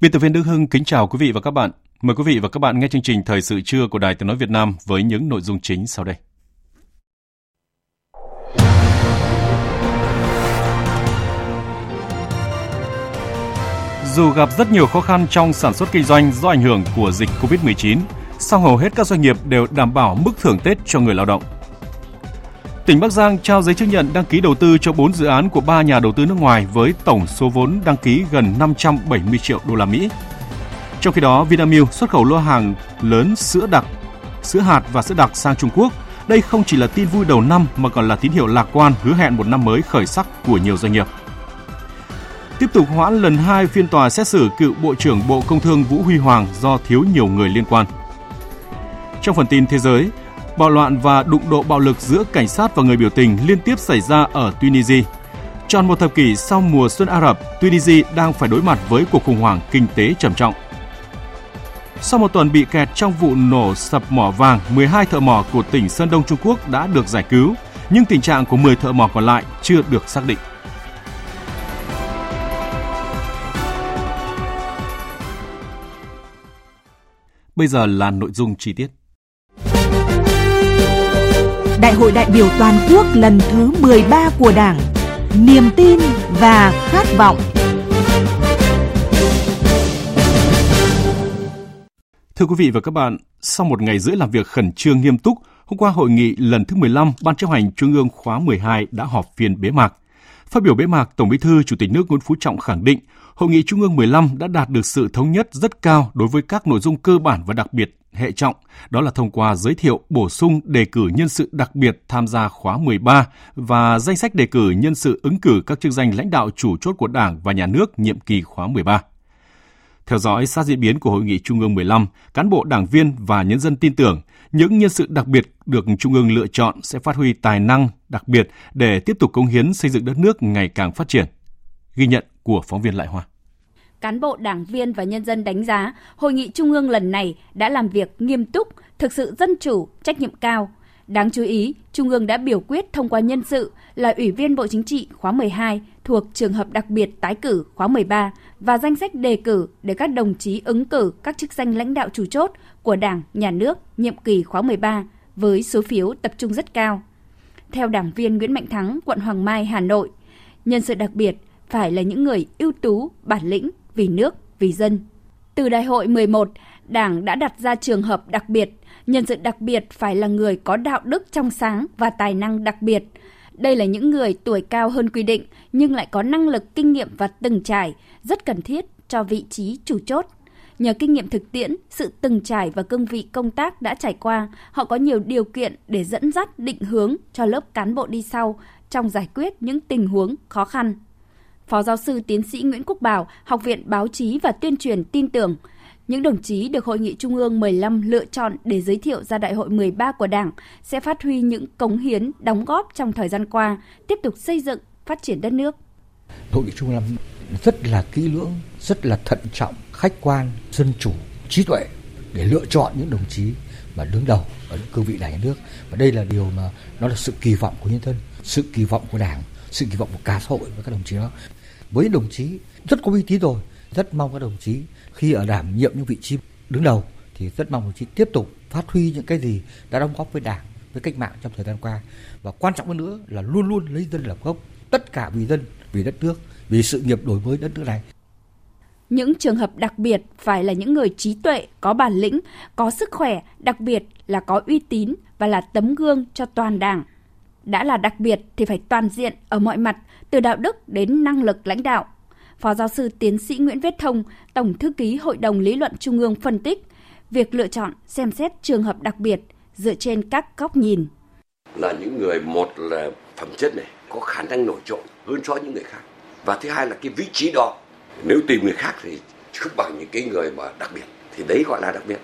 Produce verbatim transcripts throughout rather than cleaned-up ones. Biên tập viên Đức Hưng kính chào quý vị và các bạn. Mời quý vị và các bạn nghe chương trình Thời sự trưa của Đài Tiếng nói Việt Nam với những nội dung chính sau đây. Dù gặp rất nhiều khó khăn trong sản xuất kinh doanh do ảnh hưởng của dịch cô vít mười chín, song hầu hết các doanh nghiệp đều đảm bảo mức thưởng Tết cho người lao động. Tỉnh Bắc Giang trao giấy chứng nhận đăng ký đầu tư cho bốn dự án của ba nhà đầu tư nước ngoài với tổng số vốn đăng ký gần năm trăm bảy mươi triệu đô la Mỹ. Trong khi đó, Vinamilk xuất khẩu lô hàng lớn sữa đặc, sữa hạt và sữa đặc sang Trung Quốc. Đây không chỉ là tin vui đầu năm mà còn là tín hiệu lạc quan hứa hẹn một năm mới khởi sắc của nhiều doanh nghiệp. Tiếp tục hoãn lần hai phiên tòa xét xử cựu Bộ trưởng Bộ Công Thương Vũ Huy Hoàng do thiếu nhiều người liên quan. Trong phần tin thế giới, bạo loạn và đụng độ bạo lực giữa cảnh sát và người biểu tình liên tiếp xảy ra ở Tunisia. Tròn một thập kỷ sau mùa xuân Ả Rập, Tunisia đang phải đối mặt với cuộc khủng hoảng kinh tế trầm trọng. Sau một tuần bị kẹt trong vụ nổ sập mỏ vàng, mười hai thợ mỏ của tỉnh Sơn Đông Trung Quốc đã được giải cứu, nhưng tình trạng của mười thợ mỏ còn lại chưa được xác định. Bây giờ là nội dung chi tiết. Đại hội đại biểu toàn quốc lần thứ mười ba của Đảng, niềm tin và khát vọng. Thưa quý vị và các bạn, sau một ngày rưỡi làm việc khẩn trương nghiêm túc, hôm qua hội nghị lần thứ mười lăm Ban chấp hành Trung ương khóa mười hai đã họp phiên bế mạc. Phát biểu bế mạc, Tổng Bí thư Chủ tịch nước Nguyễn Phú Trọng khẳng định, Hội nghị Trung ương mười lăm đã đạt được sự thống nhất rất cao đối với các nội dung cơ bản và đặc biệt hệ trọng, đó là thông qua giới thiệu, bổ sung, đề cử nhân sự đặc biệt tham gia khóa mười ba và danh sách đề cử nhân sự ứng cử các chức danh lãnh đạo chủ chốt của Đảng và Nhà nước nhiệm kỳ khóa mười ba. Theo dõi sát diễn biến của Hội nghị Trung ương mười lăm, cán bộ đảng viên và nhân dân tin tưởng những nhân sự đặc biệt được Trung ương lựa chọn sẽ phát huy tài năng đặc biệt để tiếp tục cống hiến xây dựng đất nước ngày càng phát triển. Ghi nhận của phóng viên Lại Hoa. Cán bộ, đảng viên và nhân dân đánh giá Hội nghị Trung ương lần này đã làm việc nghiêm túc, thực sự dân chủ, trách nhiệm cao. Đáng chú ý, Trung ương đã biểu quyết thông qua nhân sự là Ủy viên Bộ Chính trị khóa mười hai thuộc trường hợp đặc biệt tái cử khóa mười ba và danh sách đề cử để các đồng chí ứng cử các chức danh lãnh đạo chủ chốt của Đảng, Nhà nước, nhiệm kỳ khóa mười ba với số phiếu tập trung rất cao. Theo đảng viên Nguyễn Mạnh Thắng, quận Hoàng Mai, Hà Nội, nhân sự đặc biệt phải là những người ưu tú, bản lĩnh, vì nước, vì dân. Từ Đại hội mười một, Đảng đã đặt ra trường hợp đặc biệt, nhân sự đặc biệt phải là người có đạo đức trong sáng và tài năng đặc biệt. Đây là những người tuổi cao hơn quy định nhưng lại có năng lực, kinh nghiệm và từng trải, rất cần thiết cho vị trí chủ chốt. Nhờ kinh nghiệm thực tiễn, sự từng trải và cương vị công tác đã trải qua, họ có nhiều điều kiện để dẫn dắt, định hướng cho lớp cán bộ đi sau trong giải quyết những tình huống khó khăn. Phó giáo sư tiến sĩ Nguyễn Quốc Bảo, Học viện Báo chí và Tuyên truyền tin tưởng, những đồng chí được Hội nghị Trung ương mười lăm lựa chọn để giới thiệu ra Đại hội mười ba của Đảng sẽ phát huy những cống hiến, đóng góp trong thời gian qua, tiếp tục xây dựng, phát triển đất nước. Hội nghị Trung ương rất là kỹ lưỡng, rất là thận trọng, khách quan, dân chủ, trí tuệ để lựa chọn những đồng chí mà đứng đầu ở cương vị Đảng, Nhà nước. Và đây là điều mà nó là sự kỳ vọng của nhân dân, sự kỳ vọng của Đảng, sự kỳ vọng của cả xã hội và các đồng chí đó. Với những đồng chí rất có uy tín rồi, rất mong các đồng chí khi ở đảm nhiệm những vị trí đứng đầu thì rất mong đồng chí tiếp tục phát huy những cái gì đã đóng góp với Đảng, với cách mạng trong thời gian qua. Và quan trọng hơn nữa là luôn luôn lấy dân làm gốc, tất cả vì dân, vì đất nước, vì sự nghiệp đổi mới đất nước này. Những trường hợp đặc biệt phải là những người trí tuệ, có bản lĩnh, có sức khỏe, đặc biệt là có uy tín và là tấm gương cho toàn Đảng. đã là đặc biệt thì phải toàn diện ở mọi mặt, từ đạo đức đến năng lực lãnh đạo. Phó giáo sư tiến sĩ Nguyễn Viết Thông, Tổng thư ký Hội đồng Lý luận Trung ương phân tích, việc lựa chọn, xem xét trường hợp đặc biệt dựa trên các góc nhìn. Là những người, một là phẩm chất này, có khả năng nổi trội hơn so với những người khác. Và thứ hai là cái vị trí đó, nếu tìm người khác thì không bằng những cái người mà đặc biệt, thì đấy gọi là đặc biệt.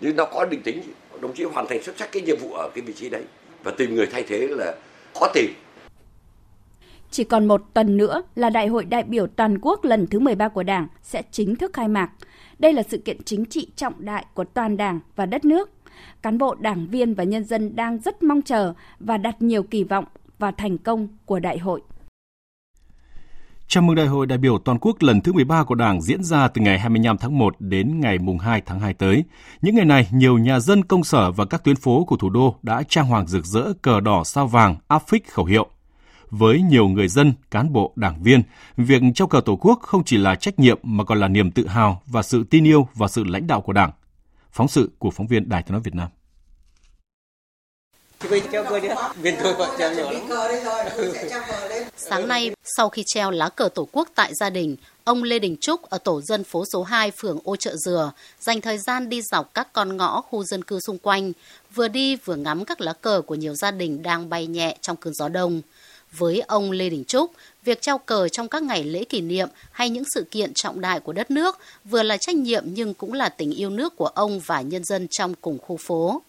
Nhưng nó có định tính, đồng chí hoàn thành xuất sắc cái nhiệm vụ ở cái vị trí đấy. Và tìm người thay thế là khó tìm. Chỉ còn một tuần nữa là Đại hội đại biểu toàn quốc lần thứ mười ba của Đảng sẽ chính thức khai mạc. Đây là sự kiện chính trị trọng đại của toàn Đảng và đất nước. Cán bộ, đảng viên và nhân dân đang rất mong chờ và đặt nhiều kỳ vọng vào thành công của đại hội. Chào mừng Đại hội đại biểu toàn quốc lần thứ mười ba của Đảng diễn ra từ ngày hai mươi lăm tháng một đến ngày mùng hai tháng hai tới. Những ngày này, nhiều nhà dân, công sở và các tuyến phố của thủ đô đã trang hoàng rực rỡ cờ đỏ, sao vàng, áp phích, khẩu hiệu. Với nhiều người dân, cán bộ, đảng viên, việc treo cờ Tổ quốc không chỉ là trách nhiệm mà còn là niềm tự hào và sự tin yêu vào sự lãnh đạo của Đảng. Phóng sự của phóng viên Đài Tiếng nói Việt Nam. Sáng nay, sau khi treo lá cờ Tổ quốc tại gia đình, ông Lê Đình Trúc ở tổ dân phố số hai phường Ô Chợ Dừa dành thời gian đi dọc các con ngõ khu dân cư xung quanh, vừa đi vừa ngắm các lá cờ của nhiều gia đình đang bay nhẹ trong cơn gió đông. Với ông Lê Đình Trúc, việc treo cờ trong các ngày lễ kỷ niệm hay những sự kiện trọng đại của đất nước vừa là trách nhiệm nhưng cũng là tình yêu nước của ông và nhân dân trong cùng khu phố.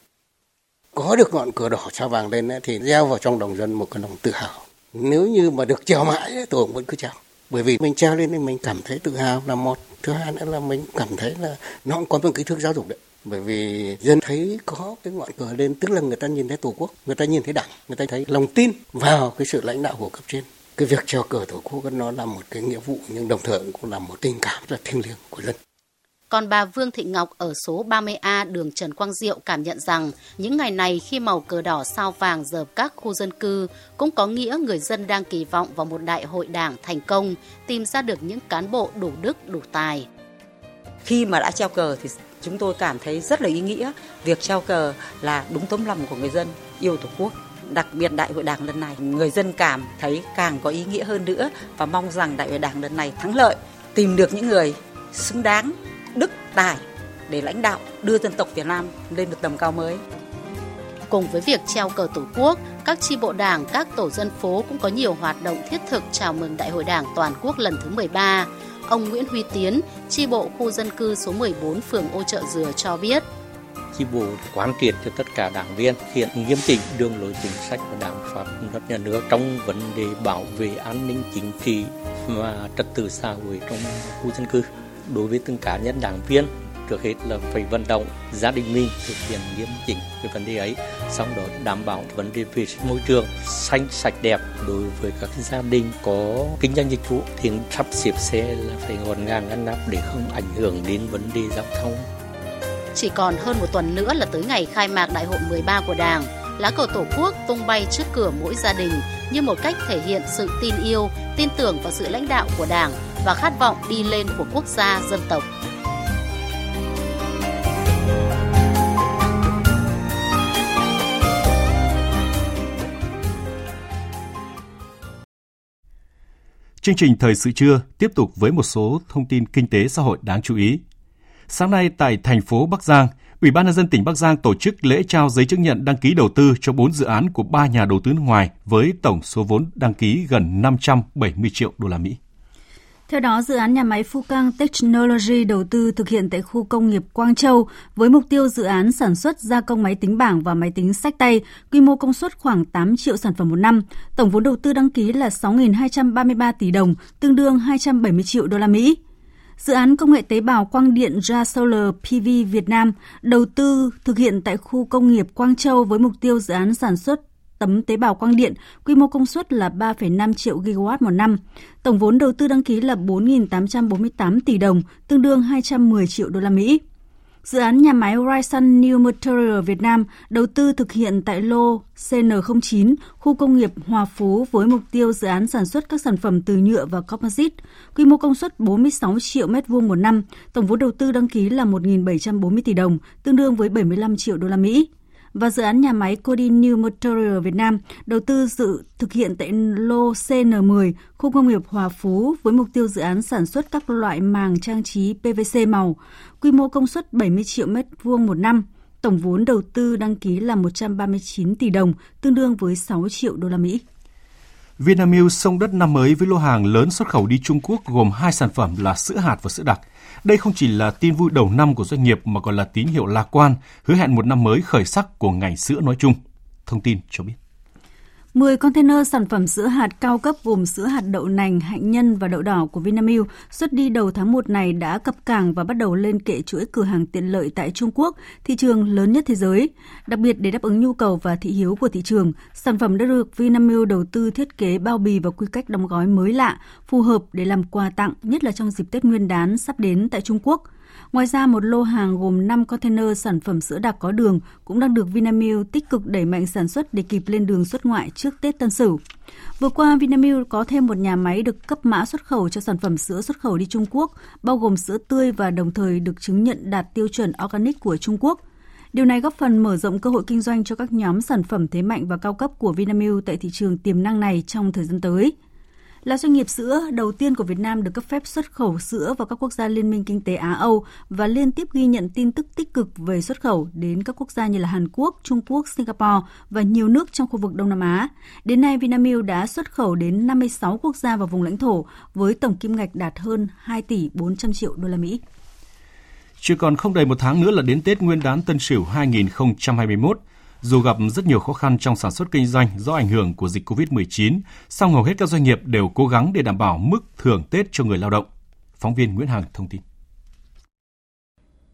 Có được ngọn cờ đỏ sao vàng lên thì gieo vào trong đồng dân một cái lòng tự hào. Nếu như mà được treo mãi, tôi cũng vẫn cứ treo. Bởi vì mình treo lên thì mình cảm thấy tự hào là một. Thứ hai nữa là mình cảm thấy là nó cũng có một kỹ thức giáo dục đấy. Bởi vì dân thấy có cái ngọn cờ lên, tức là người ta nhìn thấy Tổ quốc, người ta nhìn thấy Đảng, người ta thấy lòng tin vào cái sự lãnh đạo của cấp trên. Cái việc treo cờ Tổ quốc nó là một cái nghĩa vụ nhưng đồng thời cũng là một tình cảm rất thiêng liêng của dân. Còn bà Vương Thị Ngọc ở số ba mươi A đường Trần Quang Diệu cảm nhận rằng những ngày này khi màu cờ đỏ sao vàng rợp các khu dân cư cũng có nghĩa người dân đang kỳ vọng vào một đại hội Đảng thành công, tìm ra được những cán bộ đủ đức, đủ tài. Khi mà đã treo cờ thì chúng tôi cảm thấy rất là ý nghĩa, việc treo cờ là đúng tấm lòng của người dân yêu Tổ quốc. Đặc biệt Đại hội Đảng lần này, người dân cảm thấy càng có ý nghĩa hơn nữa và mong rằng Đại hội Đảng lần này thắng lợi, tìm được những người xứng đáng, đức, tài để lãnh đạo đưa dân tộc Việt Nam lên một tầm cao mới. Cùng với việc treo cờ Tổ quốc, các chi bộ Đảng, các tổ dân phố cũng có nhiều hoạt động thiết thực chào mừng Đại hội Đảng toàn quốc lần thứ mười ba. Ông Nguyễn Huy Tiến, chi bộ khu dân cư số mười bốn phường Ô Chợ Dừa cho biết. Chi bộ quán triệt cho tất cả đảng viên hiện nghiêm chỉnh đường lối chính sách của Đảng, pháp luật nhà nước trong vấn đề bảo vệ an ninh chính trị và trật tự xã hội trong khu dân cư. Đối với từng cá nhân đảng viên, trước hết là phải vận động gia đình mình thực hiện nghiêm chỉnh cái vấn đề ấy, xong đó đảm bảo vấn đề vệ sinh môi trường xanh sạch đẹp. Đối với các gia đình có kinh doanh dịch vụ thì sắp xếp xe là phải gọn gàng ngăn nắp để không ảnh hưởng đến vấn đề giao thông. Chỉ còn hơn một tuần nữa là tới ngày khai mạc Đại hội mười ba của Đảng, lá cờ Tổ quốc tung bay trước cửa mỗi gia đình như một cách thể hiện sự tin yêu, tin tưởng vào sự lãnh đạo của Đảng và khát vọng đi lên của quốc gia, dân tộc. Chương trình Thời sự trưa tiếp tục với một số thông tin kinh tế xã hội đáng chú ý. Sáng nay tại thành phố Bắc Giang, Ủy ban nhân dân tỉnh Bắc Giang tổ chức lễ trao giấy chứng nhận đăng ký đầu tư cho bốn dự án của ba nhà đầu tư nước ngoài với tổng số vốn đăng ký gần năm trăm bảy mươi triệu đô la Mỹ. Theo đó, dự án nhà máy Phu Cang Technology đầu tư thực hiện tại khu công nghiệp Quang Châu với mục tiêu dự án sản xuất gia công máy tính bảng và máy tính xách tay, quy mô công suất khoảng tám triệu sản phẩm một năm. Tổng vốn đầu tư đăng ký là sáu nghìn hai trăm ba mươi ba tỷ đồng, tương đương hai trăm bảy mươi triệu đô la Mỹ. Dự án công nghệ tế bào quang điện JaSolar pê vê Việt Nam đầu tư thực hiện tại khu công nghiệp Quang Châu với mục tiêu dự án sản xuất tấm tế bào quang điện, quy mô công suất là ba phẩy năm triệu gigawatt một năm. Tổng vốn đầu tư đăng ký là bốn nghìn tám trăm bốn mươi tám tỷ đồng, tương đương hai trăm mười triệu đô la Mỹ. Dự án nhà máy Raisan New Material Việt Nam đầu tư thực hiện tại lô xê en không chín, khu công nghiệp Hòa Phú với mục tiêu dự án sản xuất các sản phẩm từ nhựa và composite, quy mô công suất bốn mươi sáu triệu mét vuông một năm, tổng vốn đầu tư đăng ký là một nghìn bảy trăm bốn mươi tỷ đồng, tương đương với bảy mươi lăm triệu đô la Mỹ. và dự án nhà máy Codin New Material Việt Nam đầu tư dự thực hiện tại lô C N mười, khu công nghiệp Hòa Phú với mục tiêu dự án sản xuất các loại màng trang trí pê vê xê màu, quy mô công suất bảy mươi triệu mét vuông một năm. Tổng vốn đầu tư đăng ký là một trăm ba mươi chín tỷ đồng, tương đương với sáu triệu đô la Mỹ. Vinamilk xông đất năm mới với lô hàng lớn xuất khẩu đi Trung Quốc gồm hai sản phẩm là sữa hạt và sữa đặc. Đây không chỉ là tin vui đầu năm của doanh nghiệp mà còn là tín hiệu lạc quan, hứa hẹn một năm mới khởi sắc của ngành sữa nói chung. Thông tin cho biết. mười container sản phẩm sữa hạt cao cấp gồm sữa hạt đậu nành, hạnh nhân và đậu đỏ của Vinamilk xuất đi đầu tháng một này đã cập cảng và bắt đầu lên kệ chuỗi cửa hàng tiện lợi tại Trung Quốc, thị trường lớn nhất thế giới. Đặc biệt để đáp ứng nhu cầu và thị hiếu của thị trường, sản phẩm đã được Vinamilk đầu tư thiết kế bao bì và quy cách đóng gói mới lạ, phù hợp để làm quà tặng, nhất là trong dịp Tết Nguyên đán sắp đến tại Trung Quốc. Ngoài ra, một lô hàng gồm năm container sản phẩm sữa đặc có đường cũng đang được Vinamilk tích cực đẩy mạnh sản xuất để kịp lên đường xuất ngoại trước Tết Tân Sửu. Vừa qua, Vinamilk có thêm một nhà máy được cấp mã xuất khẩu cho sản phẩm sữa xuất khẩu đi Trung Quốc, bao gồm sữa tươi và đồng thời được chứng nhận đạt tiêu chuẩn organic của Trung Quốc. Điều này góp phần mở rộng cơ hội kinh doanh cho các nhóm sản phẩm thế mạnh và cao cấp của Vinamilk tại thị trường tiềm năng này trong thời gian tới. Là doanh nghiệp sữa đầu tiên của Việt Nam được cấp phép xuất khẩu sữa vào các quốc gia Liên minh Kinh tế Á-Âu và liên tiếp ghi nhận tin tức tích cực về xuất khẩu đến các quốc gia như là Hàn Quốc, Trung Quốc, Singapore và nhiều nước trong khu vực Đông Nam Á. Đến nay, Vinamilk đã xuất khẩu đến năm mươi sáu quốc gia và vùng lãnh thổ với tổng kim ngạch đạt hơn hai tỷ bốn trăm triệu đô la Mỹ. Chỉ còn không đầy một tháng nữa là đến Tết Nguyên đán Tân Sửu hai không hai mốt. Dù gặp rất nhiều khó khăn trong sản xuất kinh doanh do ảnh hưởng của dịch covid mười chín, song hầu hết các doanh nghiệp đều cố gắng để đảm bảo mức thưởng Tết cho người lao động. Phóng viên Nguyễn Hằng thông tin.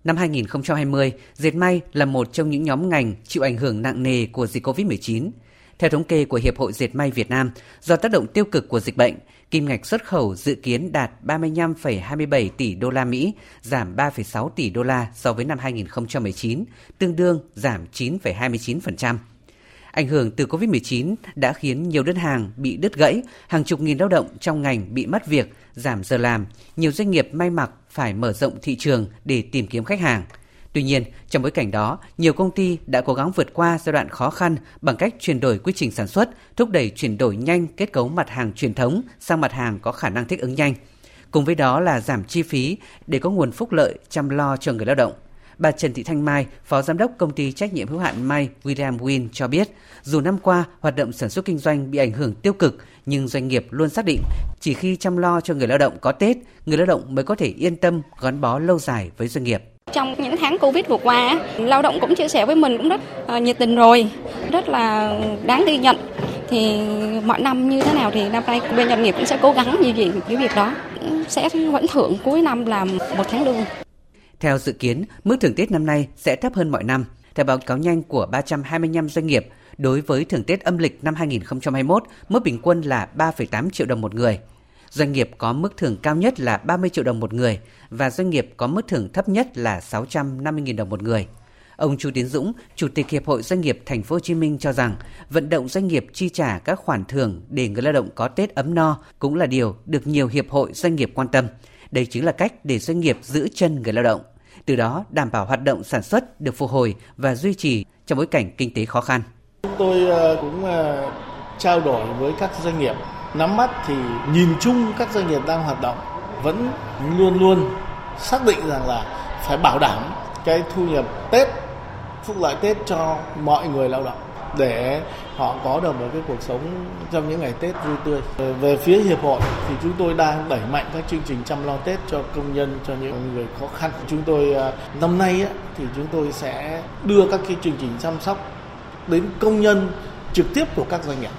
Năm hai không hai không, dệt may là một trong những nhóm ngành chịu ảnh hưởng nặng nề của dịch covid mười chín. Theo thống kê của Hiệp hội Dệt may Việt Nam, do tác động tiêu cực của dịch bệnh, kim ngạch xuất khẩu dự kiến đạt ba mươi lăm phẩy hai mươi bảy tỷ đô la Mỹ, giảm ba phẩy sáu tỷ đô la so với năm hai không một chín, tương đương giảm chín phẩy hai mươi chín phần trăm. Ảnh hưởng từ covid mười chín đã khiến nhiều đơn hàng bị đứt gãy, hàng chục nghìn lao động trong ngành bị mất việc, giảm giờ làm, nhiều doanh nghiệp may mặc phải mở rộng thị trường để tìm kiếm khách hàng. Tuy nhiên, trong bối cảnh đó, nhiều công ty đã cố gắng vượt qua giai đoạn khó khăn bằng cách chuyển đổi quy trình sản xuất, thúc đẩy chuyển đổi nhanh kết cấu mặt hàng truyền thống sang mặt hàng có khả năng thích ứng nhanh. Cùng với đó là giảm chi phí để có nguồn phúc lợi chăm lo cho người lao động. Bà Trần Thị Thanh Mai, Phó Giám đốc Công ty Trách nhiệm hữu hạn May William Win cho biết, dù năm qua hoạt động sản xuất kinh doanh bị ảnh hưởng tiêu cực, nhưng doanh nghiệp luôn xác định chỉ khi chăm lo cho người lao động có Tết, người lao động mới có thể yên tâm gắn bó lâu dài với doanh nghiệp. Trong những tháng Covid vừa qua, lao động cũng chia sẻ với mình cũng rất uh, nhiệt tình rồi, rất là đáng ghi nhận. Thì mọi năm như thế nào thì năm nay bên doanh nghiệp cũng sẽ cố gắng như vậy, cái việc đó sẽ vẫn thưởng cuối năm là một tháng lương. Theo dự kiến, mức thưởng Tết năm nay sẽ thấp hơn mọi năm. Theo báo cáo nhanh của ba trăm hai mươi lăm doanh nghiệp, đối với thưởng Tết âm lịch năm hai không hai mốt, mức bình quân là ba phẩy tám triệu đồng một người. Doanh nghiệp có mức thưởng cao nhất là ba mươi triệu đồng một người và doanh nghiệp có mức thưởng thấp nhất là sáu trăm năm mươi nghìn đồng một người. Ông Chu Tiến Dũng, Chủ tịch Hiệp hội Doanh nghiệp thành phố Hồ Chí Minh cho rằng vận động doanh nghiệp chi trả các khoản thưởng để người lao động có Tết ấm no cũng là điều được nhiều hiệp hội doanh nghiệp quan tâm. Đây chính là cách để doanh nghiệp giữ chân người lao động, từ đó đảm bảo hoạt động sản xuất được phục hồi và duy trì trong bối cảnh kinh tế khó khăn. Chúng tôi cũng trao đổi với các doanh nghiệp. Nắm bắt thì nhìn chung các doanh nghiệp đang hoạt động vẫn luôn luôn xác định rằng là phải bảo đảm cái thu nhập Tết, phúc lợi Tết cho mọi người lao động để họ có được một cái cuộc sống trong những ngày Tết vui tươi. Về phía Hiệp hội thì chúng tôi đang đẩy mạnh các chương trình chăm lo Tết cho công nhân, cho những người khó khăn. Chúng tôi năm nay thì chúng tôi sẽ đưa các cái chương trình chăm sóc đến công nhân trực tiếp của các doanh nghiệp.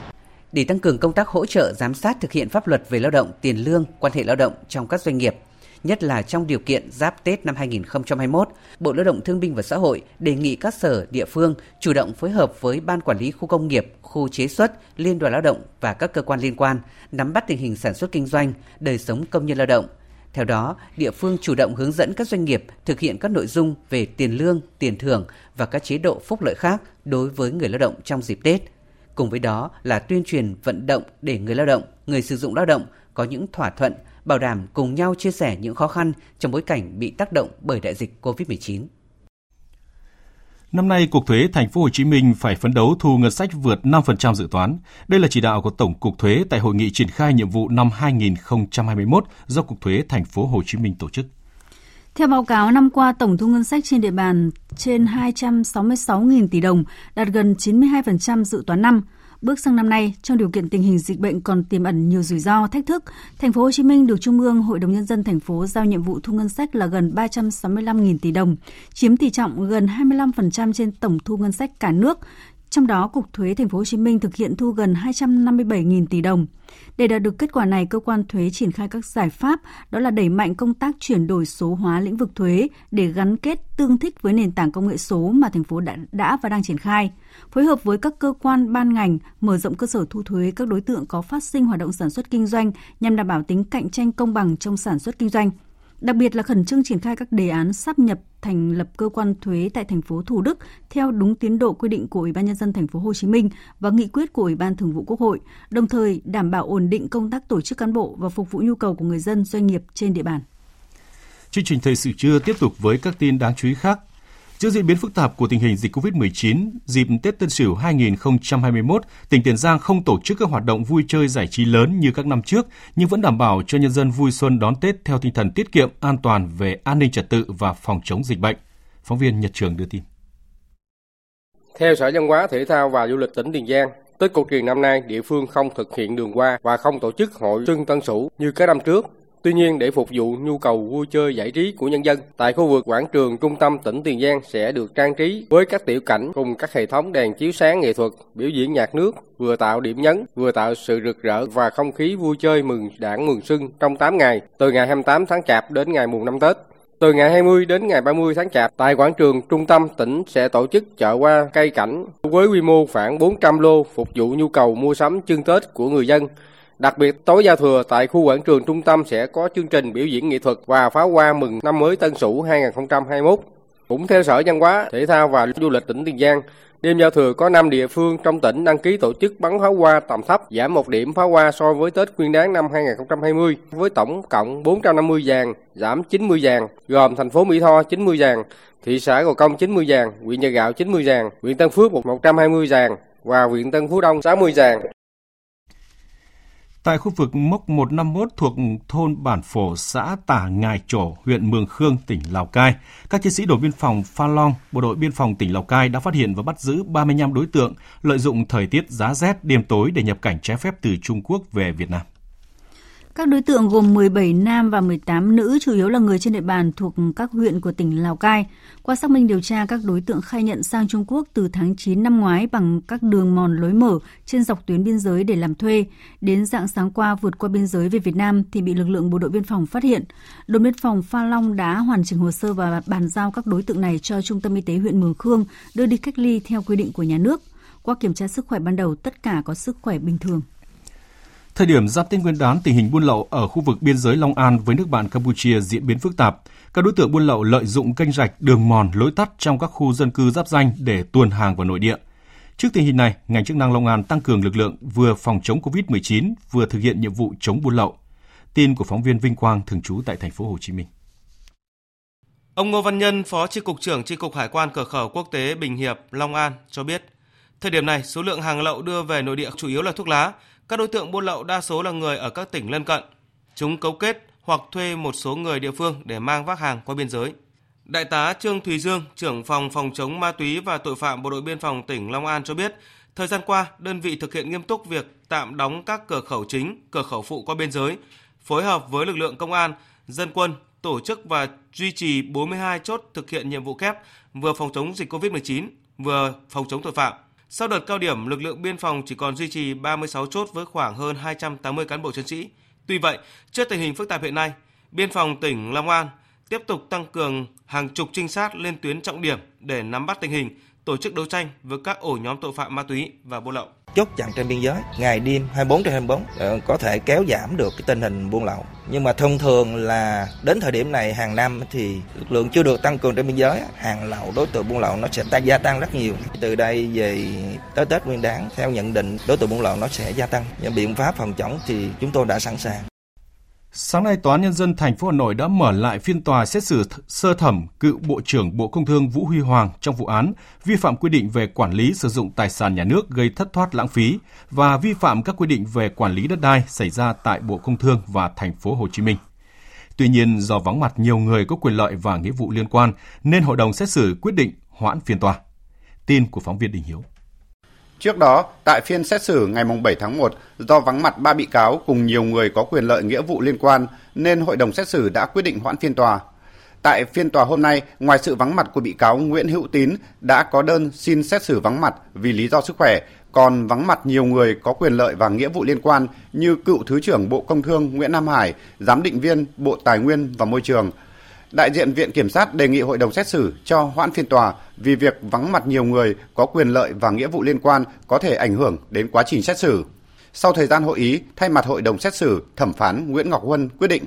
Để tăng cường công tác hỗ trợ giám sát thực hiện pháp luật về lao động, tiền lương, quan hệ lao động trong các doanh nghiệp, nhất là trong điều kiện giáp Tết năm hai không hai mốt, Bộ Lao động Thương binh và Xã hội đề nghị các sở, địa phương chủ động phối hợp với Ban Quản lý Khu công nghiệp, Khu chế xuất, Liên đoàn Lao động và các cơ quan liên quan nắm bắt tình hình sản xuất kinh doanh, đời sống công nhân lao động. Theo đó, địa phương chủ động hướng dẫn các doanh nghiệp thực hiện các nội dung về tiền lương, tiền thưởng và các chế độ phúc lợi khác đối với người lao động trong dịp Tết. Cùng với đó là tuyên truyền vận động để người lao động, người sử dụng lao động có những thỏa thuận, bảo đảm cùng nhau chia sẻ những khó khăn trong bối cảnh bị tác động bởi đại dịch covid mười chín. Năm nay, Cục Thuế Thành phố Hồ Chí Minh phải phấn đấu thu ngân sách vượt năm phần trăm dự toán. Đây là chỉ đạo của Tổng cục Thuế tại hội nghị triển khai nhiệm vụ năm hai nghìn không trăm hai mươi mốt do Cục Thuế Thành phố Hồ Chí Minh tổ chức. Theo báo cáo, năm qua tổng thu ngân sách trên địa bàn trên hai trăm sáu mươi sáu nghìn tỷ đồng, đạt gần chín mươi hai phần trăm dự toán năm. Bước sang năm nay, trong điều kiện tình hình dịch bệnh còn tiềm ẩn nhiều rủi ro, thách thức, Thành phố Hồ Chí Minh được Trung ương, Hội đồng Nhân dân Thành phố giao nhiệm vụ thu ngân sách là gần ba trăm sáu mươi lăm nghìn tỷ đồng, chiếm tỷ trọng gần hai mươi lăm phần trăm trên tổng thu ngân sách cả nước. Trong đó, Cục Thuế Thành phố Hồ Chí Minh thực hiện thu gần hai trăm năm mươi bảy nghìn tỷ đồng. Để đạt được kết quả này, cơ quan thuế triển khai các giải pháp, đó là đẩy mạnh công tác chuyển đổi số hóa lĩnh vực thuế để gắn kết tương thích với nền tảng công nghệ số mà thành phố đã, đã và đang triển khai, phối hợp với các cơ quan ban ngành mở rộng cơ sở thu thuế các đối tượng có phát sinh hoạt động sản xuất kinh doanh nhằm đảm bảo tính cạnh tranh công bằng trong sản xuất kinh doanh. Đặc biệt là khẩn trương triển khai các đề án sáp nhập thành lập cơ quan thuế tại thành phố Thủ Đức theo đúng tiến độ quy định của Ủy ban Nhân dân Thành phố Hồ Chí Minh và nghị quyết của Ủy ban Thường vụ Quốc hội, đồng thời đảm bảo ổn định công tác tổ chức cán bộ và phục vụ nhu cầu của người dân, doanh nghiệp trên địa bàn. Chương trình thời sự trưa tiếp tục với các tin đáng chú ý khác. Trước diễn biến phức tạp của tình hình dịch covid mười chín, dịp Tết Tân Sửu hai nghìn không trăm hai mươi mốt, tỉnh Tiền Giang không tổ chức các hoạt động vui chơi giải trí lớn như các năm trước, nhưng vẫn đảm bảo cho nhân dân vui xuân đón Tết theo tinh thần tiết kiệm, an toàn về an ninh trật tự và phòng chống dịch bệnh. Phóng viên Nhật Trường đưa tin. Theo Sở Văn hóa, Thể thao và Du lịch tỉnh Tiền Giang, Tết cổ truyền năm nay địa phương không thực hiện đường hoa và không tổ chức hội xuân Tân Sửu như các năm trước. Tuy nhiên, để phục vụ nhu cầu vui chơi giải trí của nhân dân, tại khu vực quảng trường trung tâm tỉnh Tiền Giang sẽ được trang trí với các tiểu cảnh cùng các hệ thống đèn chiếu sáng nghệ thuật, biểu diễn nhạc nước, vừa tạo điểm nhấn, vừa tạo sự rực rỡ và không khí vui chơi mừng Đảng mừng Xuân trong tám ngày, từ ngày hai mươi tám tháng Chạp đến ngày mùng năm Tết. Từ ngày hai mươi đến ngày ba mươi tháng Chạp, tại quảng trường trung tâm tỉnh sẽ tổ chức chợ hoa cây cảnh với quy mô khoảng bốn trăm lô phục vụ nhu cầu mua sắm chưng Tết của người dân. Đặc biệt, tối giao thừa tại khu quảng trường trung tâm sẽ có chương trình biểu diễn nghệ thuật và pháo hoa mừng năm mới Tân Sửu hai nghìn không trăm hai mươi mốt. Cũng theo Sở Văn hóa, Thể thao và Du lịch tỉnh Tiền Giang, đêm giao thừa có năm địa phương trong tỉnh đăng ký tổ chức bắn pháo hoa tầm thấp, giảm một điểm pháo hoa so với Tết Nguyên đán năm hai nghìn không trăm hai mươi, với tổng cộng bốn trăm năm mươi dàn, giảm chín mươi dàn, gồm thành phố Mỹ Tho chín mươi dàn, thị xã Gò Công chín mươi dàn, huyện Nhà Gạo chín mươi dàn, huyện Tân Phước một trăm hai mươi dàn và huyện Tân Phú Đông sáu mươi dàn. Tại khu vực mốc một trăm năm mươi mốt thuộc thôn Bản Phổ, xã Tả Ngài Trổ, huyện Mường Khương, tỉnh Lào Cai, các chiến sĩ đồn biên phòng Pha Long, bộ đội biên phòng tỉnh Lào Cai đã phát hiện và bắt giữ ba mươi lăm đối tượng lợi dụng thời tiết giá rét đêm tối để nhập cảnh trái phép từ Trung Quốc về Việt Nam. Các đối tượng gồm mười bảy nam và mười tám nữ, chủ yếu là người trên địa bàn thuộc các huyện của tỉnh Lào Cai. Qua xác minh điều tra, các đối tượng khai nhận sang Trung Quốc từ tháng chín năm ngoái bằng các đường mòn lối mở trên dọc tuyến biên giới để làm thuê. Đến rạng sáng qua vượt qua biên giới về Việt Nam thì bị lực lượng bộ đội biên phòng phát hiện. Đồn biên phòng Pha Long đã hoàn chỉnh hồ sơ và bàn giao các đối tượng này cho Trung tâm Y tế huyện Mường Khương đưa đi cách ly theo quy định của nhà nước. Qua kiểm tra sức khỏe ban đầu, tất cả có sức khỏe bình thường. Thời điểm giáp Tết Nguyên đán, tình hình buôn lậu ở khu vực biên giới Long An với nước bạn Campuchia diễn biến phức tạp. Các đối tượng buôn lậu lợi dụng kênh rạch, đường mòn, lối tắt trong các khu dân cư giáp ranh để tuồn hàng vào nội địa. Trước tình hình này, ngành chức năng Long An tăng cường lực lượng vừa phòng chống covid mười chín, vừa thực hiện nhiệm vụ chống buôn lậu. Tin của phóng viên Vinh Quang thường trú tại thành phố Hồ Chí Minh. Ông Ngô Văn Nhân, Phó Chi cục trưởng Chi cục Hải quan cửa khẩu quốc tế Bình Hiệp, Long An cho biết, thời điểm này số lượng hàng lậu đưa về nội địa chủ yếu là thuốc lá. Các đối tượng buôn lậu đa số là người ở các tỉnh lân cận. Chúng cấu kết hoặc thuê một số người địa phương để mang vác hàng qua biên giới. Đại tá Trương Thùy Dương, trưởng phòng phòng chống ma túy và tội phạm bộ đội biên phòng tỉnh Long An cho biết, thời gian qua, đơn vị thực hiện nghiêm túc việc tạm đóng các cửa khẩu chính, cửa khẩu phụ qua biên giới, phối hợp với lực lượng công an, dân quân, tổ chức và duy trì bốn mươi hai chốt thực hiện nhiệm vụ kép vừa phòng chống dịch covid mười chín, vừa phòng chống tội phạm. Sau đợt cao điểm, lực lượng biên phòng chỉ còn duy trì ba mươi sáu chốt với khoảng hơn hai trăm tám mươi cán bộ chiến sĩ. Tuy vậy, trước tình hình phức tạp hiện nay, biên phòng tỉnh Long An tiếp tục tăng cường hàng chục trinh sát lên tuyến trọng điểm để nắm bắt tình hình, tổ chức đấu tranh với các ổ nhóm tội phạm ma túy và buôn lậu. Chốt chặn trên biên giới, ngày đêm hai mươi bốn trên hai mươi bốn có thể kéo giảm được cái tình hình buôn lậu. Nhưng mà thông thường là đến thời điểm này hàng năm thì lực lượng chưa được tăng cường trên biên giới, hàng lậu đối tượng buôn lậu nó sẽ gia tăng rất nhiều. Từ đây về tới Tết Nguyên đán, theo nhận định đối tượng buôn lậu nó sẽ gia tăng. Những biện pháp phòng chống thì chúng tôi đã sẵn sàng. Sáng nay, Tòa án Nhân dân thành phố Hà Nội đã mở lại phiên tòa xét xử sơ thẩm cựu Bộ trưởng Bộ Công Thương Vũ Huy Hoàng trong vụ án vi phạm quy định về quản lý sử dụng tài sản nhà nước gây thất thoát lãng phí và vi phạm các quy định về quản lý đất đai xảy ra tại Bộ Công Thương và thành phố Hồ Chí Minh. Tuy nhiên, do vắng mặt nhiều người có quyền lợi và nghĩa vụ liên quan nên hội đồng xét xử quyết định hoãn phiên tòa. Tin của phóng viên Đình Hiếu. Trước đó, tại phiên xét xử ngày bảy tháng một, do vắng mặt ba bị cáo cùng nhiều người có quyền lợi nghĩa vụ liên quan, nên hội đồng xét xử đã quyết định hoãn phiên tòa. Tại phiên tòa hôm nay, ngoài sự vắng mặt của bị cáo Nguyễn Hữu Tín đã có đơn xin xét xử vắng mặt vì lý do sức khỏe, còn vắng mặt nhiều người có quyền lợi và nghĩa vụ liên quan như cựu Thứ trưởng Bộ Công Thương Nguyễn Nam Hải, Giám định viên Bộ Tài nguyên và Môi trường. Đại diện Viện Kiểm sát đề nghị hội đồng xét xử cho hoãn phiên tòa vì việc vắng mặt nhiều người có quyền lợi và nghĩa vụ liên quan có thể ảnh hưởng đến quá trình xét xử. Sau thời gian hội ý, thay mặt hội đồng xét xử, thẩm phán Nguyễn Ngọc Huân quyết định.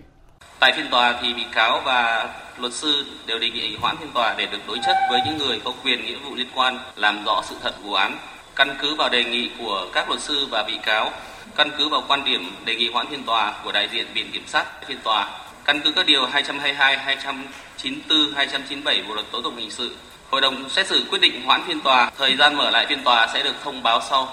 Tại phiên tòa thì bị cáo và luật sư đều đề nghị hoãn phiên tòa để được đối chất với những người có quyền nghĩa vụ liên quan, làm rõ sự thật vụ án. Căn cứ vào đề nghị của các luật sư và bị cáo, căn cứ vào quan điểm đề nghị hoãn phiên tòa của đại diện Viện Kiểm sát phiên tòa, căn cứ các điều hai trăm hai mươi hai, hai trăm chín mươi tư, hai trăm chín mươi bảy Bộ luật Tố tụng hình sự, hội đồng xét xử quyết định hoãn phiên tòa, thời gian mở lại phiên tòa sẽ được thông báo sau.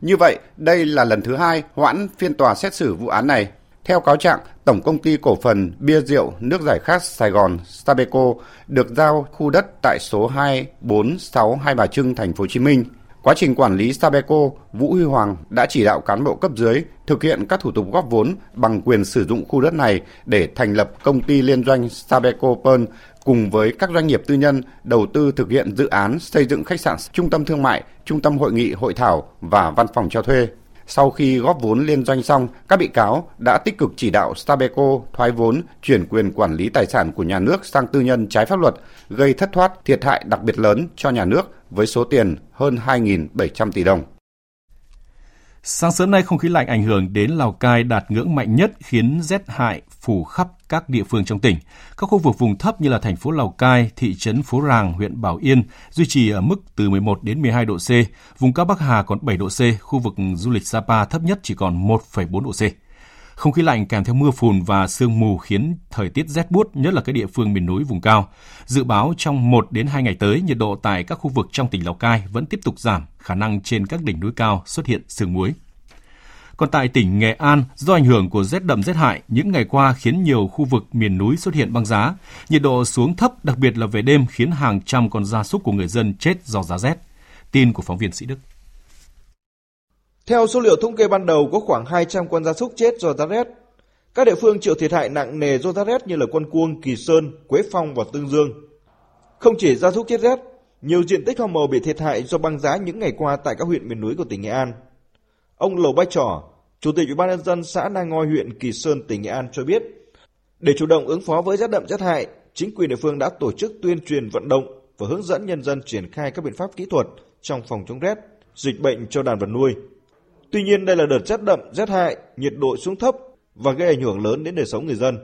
Như vậy, đây là lần thứ hai hoãn phiên tòa xét xử vụ án này. Theo cáo trạng, Tổng công ty cổ phần bia rượu nước giải khát Sài Gòn Sabeco được giao khu đất tại số hai bốn sáu Hai Bà Trưng, thành phố Hồ Chí Minh. Quá trình quản lý Sabeco, Vũ Huy Hoàng đã chỉ đạo cán bộ cấp dưới thực hiện các thủ tục góp vốn bằng quyền sử dụng khu đất này để thành lập công ty liên doanh Sabeco Pearl cùng với các doanh nghiệp tư nhân đầu tư thực hiện dự án xây dựng khách sạn, trung tâm thương mại, trung tâm hội nghị hội thảo và văn phòng cho thuê. Sau khi góp vốn liên doanh xong, các bị cáo đã tích cực chỉ đạo Sabeco thoái vốn, chuyển quyền quản lý tài sản của nhà nước sang tư nhân trái pháp luật, gây thất thoát, thiệt hại đặc biệt lớn cho nhà nước với số tiền hơn hai nghìn bảy trăm tỷ đồng. Sáng sớm nay, không khí lạnh ảnh hưởng đến Lào Cai đạt ngưỡng mạnh nhất khiến rét hại phủ khắp các địa phương trong tỉnh. Các khu vực vùng thấp như là thành phố Lào Cai, thị trấn Phố Ràng, huyện Bảo Yên duy trì ở mức từ mười một đến mười hai độ C, vùng cao Bắc Hà còn bảy độ C, khu vực du lịch Sapa thấp nhất chỉ còn một phẩy bốn độ C. Không khí lạnh kèm theo mưa phùn và sương mù khiến thời tiết rét buốt, nhất là các địa phương miền núi vùng cao. Dự báo trong một đến hai ngày tới, nhiệt độ tại các khu vực trong tỉnh Lào Cai vẫn tiếp tục giảm, khả năng trên các đỉnh núi cao xuất hiện sương muối. Còn tại tỉnh Nghệ An, do ảnh hưởng của rét đậm rét hại, những ngày qua khiến nhiều khu vực miền núi xuất hiện băng giá. Nhiệt độ xuống thấp, đặc biệt là về đêm khiến hàng trăm con gia súc của người dân chết do giá rét. Tin của phóng viên Sĩ Đức. Theo số liệu thống kê ban đầu, có khoảng hai trăm con gia súc chết do giá rét. Các địa phương chịu thiệt hại nặng nề do giá rét như là Quân Cuông, Kỳ Sơn, Quế Phong và Tương Dương. Không chỉ gia súc chết rét, nhiều diện tích hoa màu bị thiệt hại do băng giá những ngày qua tại các huyện miền núi của tỉnh Nghệ An. Ông Lầu Bách Trỏ, Chủ tịch Ủy ban nhân dân xã Na Ngoi, huyện Kỳ Sơn, tỉnh Nghệ An cho biết, để chủ động ứng phó với rét đậm rét hại, chính quyền địa phương đã tổ chức tuyên truyền vận động và hướng dẫn nhân dân triển khai các biện pháp kỹ thuật trong phòng chống rét, dịch bệnh cho đàn vật nuôi. Tuy nhiên, đây là đợt rét đậm, rét hại, nhiệt độ xuống thấp và gây ảnh hưởng lớn đến đời sống người dân.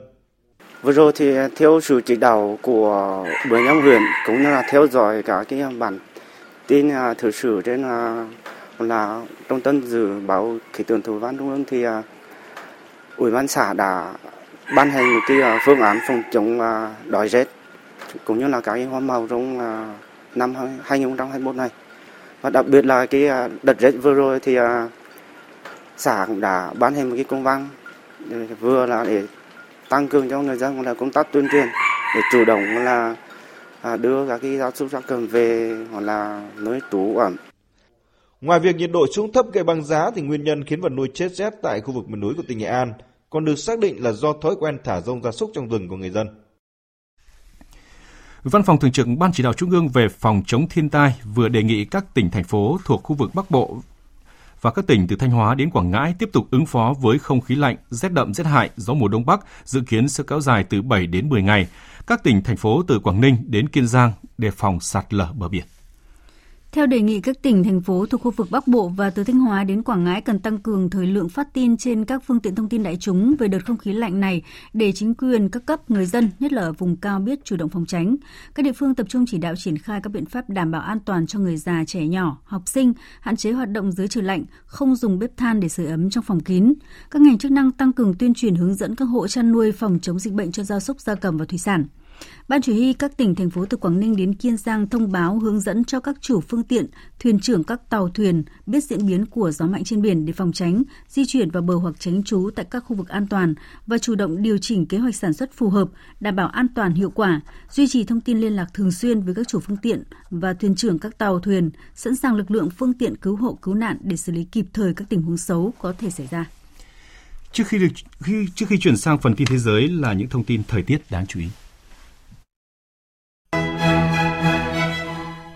Vừa rồi thì theo sự chỉ đạo của Ủy ban huyện cũng như là theo dõi cả cái bản tin thời sự trên là Trung tâm Dự báo Khí tượng Thủy văn Trung ương thì Ủy ban xã đã ban hành cái phương án phòng chống đói rét cũng như là cái hoa màu trong năm hai nghìn không trăm hai mươi mốt này. Và đặc biệt là cái đợt rét vừa rồi thì xã cũng đã ban hành một cái công văn vừa là để tăng cường cho người dân là công tác tuyên truyền để chủ động là đưa các cái gia súc gia cầm về hoặc là nơi trú ẩn. Ngoài việc nhiệt độ xuống thấp gây băng giá thì nguyên nhân khiến vật nuôi chết rét tại khu vực miền núi của tỉnh Nghệ An còn được xác định là do thói quen thả rông gia súc trong rừng của người dân. Văn phòng Thường trực Ban Chỉ đạo Trung ương về phòng chống thiên tai vừa đề nghị các tỉnh, thành phố thuộc khu vực Bắc Bộ và các tỉnh từ Thanh Hóa đến Quảng Ngãi tiếp tục ứng phó với không khí lạnh, rét đậm, rét hại, gió mùa Đông Bắc dự kiến sẽ kéo dài từ bảy đến mười ngày. Các tỉnh, thành phố từ Quảng Ninh đến Kiên Giang đề phòng sạt lở bờ biển. Theo đề nghị, các tỉnh, thành phố thuộc khu vực Bắc Bộ và từ Thanh Hóa đến Quảng Ngãi cần tăng cường thời lượng phát tin trên các phương tiện thông tin đại chúng về đợt không khí lạnh này để chính quyền, các cấp, người dân, nhất là ở vùng cao biết chủ động phòng tránh. Các địa phương tập trung chỉ đạo triển khai các biện pháp đảm bảo an toàn cho người già, trẻ nhỏ, học sinh, hạn chế hoạt động dưới trời lạnh, không dùng bếp than để sưởi ấm trong phòng kín. Các ngành chức năng tăng cường tuyên truyền hướng dẫn các hộ chăn nuôi phòng chống dịch bệnh cho gia súc, gia cầm và thủy sản. Ban Chỉ huy các tỉnh, thành phố từ Quảng Ninh đến Kiên Giang thông báo hướng dẫn cho các chủ phương tiện, thuyền trưởng các tàu thuyền biết diễn biến của gió mạnh trên biển để phòng tránh, di chuyển vào bờ hoặc tránh trú tại các khu vực an toàn và chủ động điều chỉnh kế hoạch sản xuất phù hợp, đảm bảo an toàn hiệu quả, duy trì thông tin liên lạc thường xuyên với các chủ phương tiện và thuyền trưởng các tàu thuyền, sẵn sàng lực lượng phương tiện cứu hộ cứu nạn để xử lý kịp thời các tình huống xấu có thể xảy ra. Trước khi, được, khi, trước khi chuyển sang phần tin thế giới là những thông tin thời tiết đáng chú ý.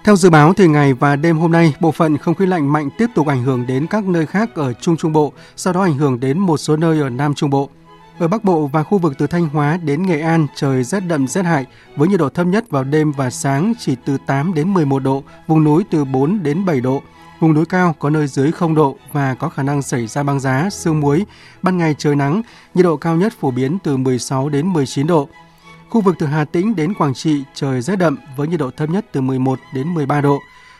Theo dự báo thì ngày và đêm hôm nay, bộ phận không khí lạnh mạnh tiếp tục ảnh hưởng đến các nơi khác ở Trung Trung Bộ, sau đó ảnh hưởng đến một số nơi ở Nam Trung Bộ. Ở Bắc Bộ và khu vực từ Thanh Hóa đến Nghệ An trời rét đậm rét hại với nhiệt độ thấp nhất vào đêm và sáng chỉ từ tám đến mười một độ, vùng núi từ bốn đến bảy độ, vùng núi cao có nơi dưới không độ và có khả năng xảy ra băng giá, sương muối. Ban ngày trời nắng, nhiệt độ cao nhất phổ biến từ mười sáu đến mười chín độ. Khu vực từ Hà Tĩnh đến Quảng Trị trời rét đậm với nhiệt độ thấp nhất từ mười một đến mười ba độ.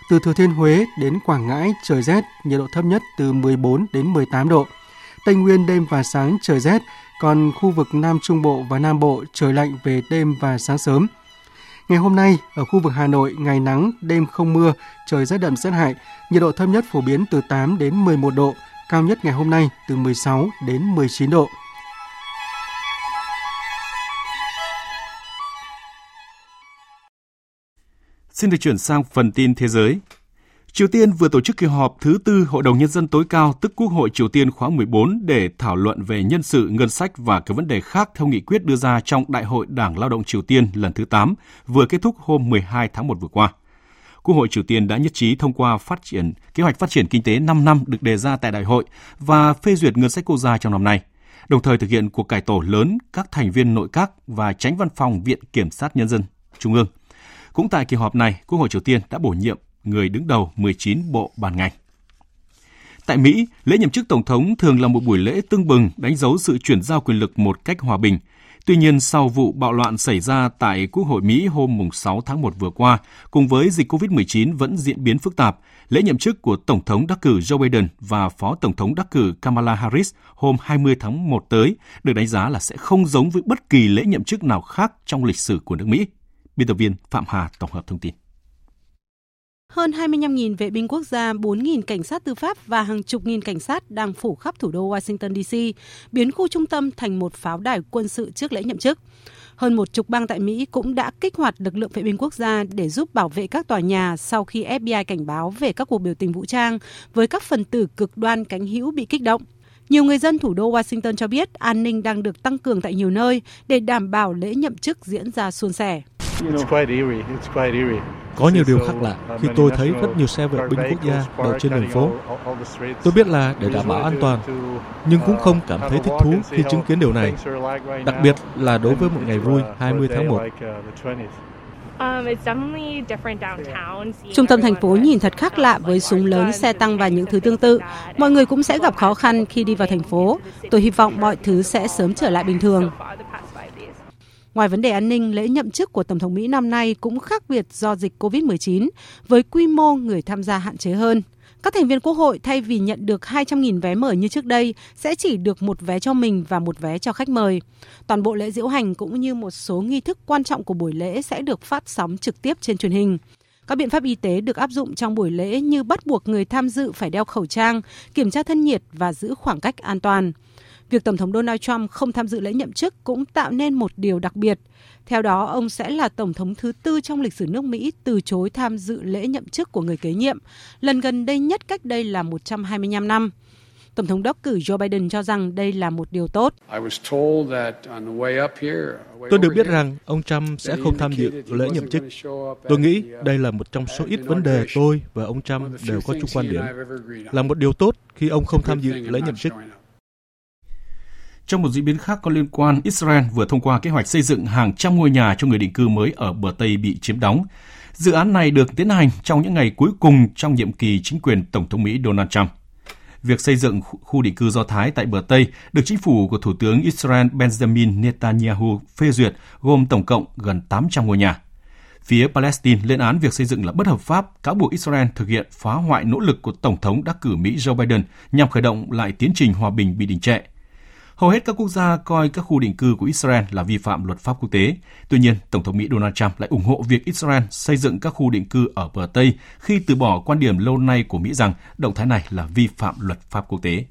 Từ Thừa Thiên Huế đến Quảng Ngãi trời rét, nhiệt độ thấp nhất từ mười bốn đến mười tám độ. Tây Nguyên đêm và sáng trời rét, còn khu vực Nam Trung Bộ và Nam Bộ trời lạnh về đêm và sáng sớm. Ngày hôm nay, ở khu vực Hà Nội ngày nắng, đêm không mưa, trời rét đậm rét hại, nhiệt độ thấp nhất phổ biến từ tám đến mười một độ, cao nhất ngày hôm nay từ mười sáu đến mười chín độ. Xin được chuyển sang phần tin thế giới. Triều Tiên vừa tổ chức kỳ họp thứ tư Hội đồng Nhân dân tối cao tức Quốc hội Triều Tiên khóa mười bốn để thảo luận về nhân sự, ngân sách và các vấn đề khác theo nghị quyết đưa ra trong Đại hội Đảng Lao động Triều Tiên lần thứ tám vừa kết thúc hôm mười hai tháng một vừa qua. Quốc hội Triều Tiên đã nhất trí thông qua phát triển kế hoạch phát triển kinh tế năm năm được đề ra tại đại hội và phê duyệt ngân sách quốc gia trong năm nay, đồng thời thực hiện cuộc cải tổ lớn các thành viên nội các và chánh văn phòng Viện Kiểm sát Nhân dân Trung ương. Cũng tại kỳ họp này, Quốc hội Triều Tiên đã bổ nhiệm người đứng đầu mười chín bộ ban ngành. Tại Mỹ, lễ nhậm chức Tổng thống thường là một buổi lễ tưng bừng đánh dấu sự chuyển giao quyền lực một cách hòa bình. Tuy nhiên, sau vụ bạo loạn xảy ra tại Quốc hội Mỹ hôm sáu tháng một vừa qua, cùng với dịch covid mười chín vẫn diễn biến phức tạp, lễ nhậm chức của Tổng thống đắc cử Joe Biden và Phó Tổng thống đắc cử Kamala Harris hôm hai mươi tháng một tới được đánh giá là sẽ không giống với bất kỳ lễ nhậm chức nào khác trong lịch sử của nước Mỹ. Biên tập viên Phạm Hà tổng hợp thông tin. Hơn hai mươi lăm nghìn vệ binh quốc gia, bốn nghìn cảnh sát tư pháp và hàng chục nghìn cảnh sát đang phủ khắp thủ đô Washington đê xê, biến khu trung tâm thành một pháo đài quân sự trước lễ nhậm chức. Hơn một chục bang tại Mỹ cũng đã kích hoạt lực lượng vệ binh quốc gia để giúp bảo vệ các tòa nhà sau khi ép bi ai cảnh báo về các cuộc biểu tình vũ trang với các phần tử cực đoan cánh hữu bị kích động. Nhiều người dân thủ đô Washington cho biết an ninh đang được tăng cường tại nhiều nơi để đảm bảo lễ nhậm chức diễn ra suôn sẻ. Có nhiều điều khác lạ khi tôi thấy rất nhiều xe vệ binh quốc gia đậu trên đường phố. Tôi biết là để đảm bảo an toàn, nhưng cũng không cảm thấy thích thú khi chứng kiến điều này, đặc biệt là đối với một ngày vui hai mươi tháng một. Trung tâm thành phố nhìn thật khác lạ với súng lớn, xe tăng và những thứ tương tự. Mọi người cũng sẽ gặp khó khăn khi đi vào thành phố. Tôi hy vọng mọi thứ sẽ sớm trở lại bình thường. Ngoài vấn đề an ninh, lễ nhậm chức của Tổng thống Mỹ năm nay cũng khác biệt do dịch covid mười chín, với quy mô người tham gia hạn chế hơn. Các thành viên quốc hội thay vì nhận được hai trăm nghìn vé mời như trước đây sẽ chỉ được một vé cho mình và một vé cho khách mời. Toàn bộ lễ diễu hành cũng như một số nghi thức quan trọng của buổi lễ sẽ được phát sóng trực tiếp trên truyền hình. Các biện pháp y tế được áp dụng trong buổi lễ như bắt buộc người tham dự phải đeo khẩu trang, kiểm tra thân nhiệt và giữ khoảng cách an toàn. Việc Tổng thống Donald Trump không tham dự lễ nhậm chức cũng tạo nên một điều đặc biệt. Theo đó, ông sẽ là Tổng thống thứ tư trong lịch sử nước Mỹ từ chối tham dự lễ nhậm chức của người kế nhiệm, lần gần đây nhất cách đây là một trăm hai mươi lăm năm. Tổng thống đắc cử Joe Biden cho rằng đây là một điều tốt. Tôi được biết rằng ông Trump sẽ không tham dự lễ nhậm chức. Tôi nghĩ đây là một trong số ít vấn đề tôi và ông Trump đều có chung quan điểm, là một điều tốt khi ông không tham dự lễ nhậm chức. Trong một diễn biến khác có liên quan, Israel vừa thông qua kế hoạch xây dựng hàng trăm ngôi nhà cho người định cư mới ở bờ Tây bị chiếm đóng. Dự án này được tiến hành trong những ngày cuối cùng trong nhiệm kỳ chính quyền Tổng thống Mỹ Donald Trump. Việc xây dựng khu định cư Do Thái tại bờ Tây được chính phủ của Thủ tướng Israel Benjamin Netanyahu phê duyệt, gồm tổng cộng gần tám trăm ngôi nhà. Phía Palestine lên án việc xây dựng là bất hợp pháp, cáo buộc Israel thực hiện phá hoại nỗ lực của Tổng thống đắc cử Mỹ Joe Biden nhằm khởi động lại tiến trình hòa bình bị đình trệ. Hầu hết các quốc gia coi các khu định cư của Israel là vi phạm luật pháp quốc tế. Tuy nhiên, Tổng thống Mỹ Donald Trump lại ủng hộ việc Israel xây dựng các khu định cư ở bờ Tây khi từ bỏ quan điểm lâu nay của Mỹ rằng động thái này là vi phạm luật pháp quốc tế.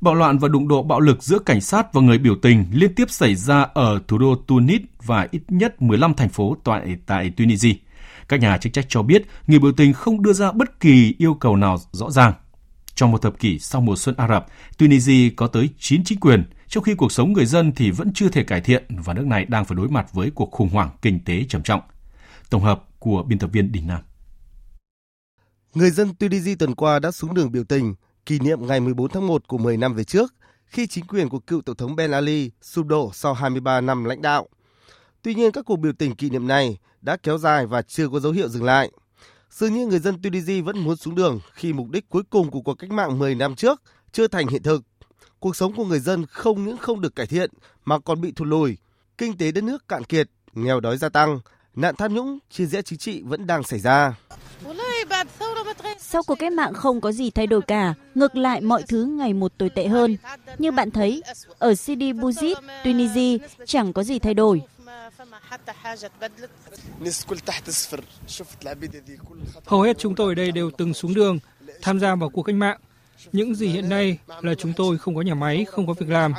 Bạo loạn và đụng độ bạo lực giữa cảnh sát và người biểu tình liên tiếp xảy ra ở thủ đô Tunis và ít nhất mười lăm thành phố tại, tại Tunisia. Các nhà chức trách cho biết người biểu tình không đưa ra bất kỳ yêu cầu nào rõ ràng. Trong một thập kỷ sau mùa xuân Ả Rập, Tunisia có tới chín chính quyền, trong khi cuộc sống người dân thì vẫn chưa thể cải thiện và nước này đang phải đối mặt với cuộc khủng hoảng kinh tế trầm trọng. Tổng hợp của biên tập viên Đình Nam. Người dân Tunisia tuần qua đã xuống đường biểu tình kỷ niệm ngày mười bốn tháng một của mười năm về trước, khi chính quyền của cựu tổng thống Ben Ali sụp đổ sau hai mươi ba năm lãnh đạo. Tuy nhiên, các cuộc biểu tình kỷ niệm này đã kéo dài và chưa có dấu hiệu dừng lại. Dường như người dân Tunisia vẫn muốn xuống đường khi mục đích cuối cùng của cuộc cách mạng mười năm trước chưa thành hiện thực. Cuộc sống của người dân không những không được cải thiện mà còn bị thụt lùi, kinh tế đất nước cạn kiệt, nghèo đói gia tăng, nạn tham nhũng, chia rẽ chính trị vẫn đang xảy ra. Sau cuộc cách mạng không có gì thay đổi cả, ngược lại mọi thứ ngày một tồi tệ hơn. Như bạn thấy, ở Sidi Bouzid, Tunisia chẳng có gì thay đổi. Hầu hết chúng tôi ở đây đều từng xuống đường, tham gia vào cuộc cách mạng. Những gì hiện nay là chúng tôi không có nhà máy, không có việc làm.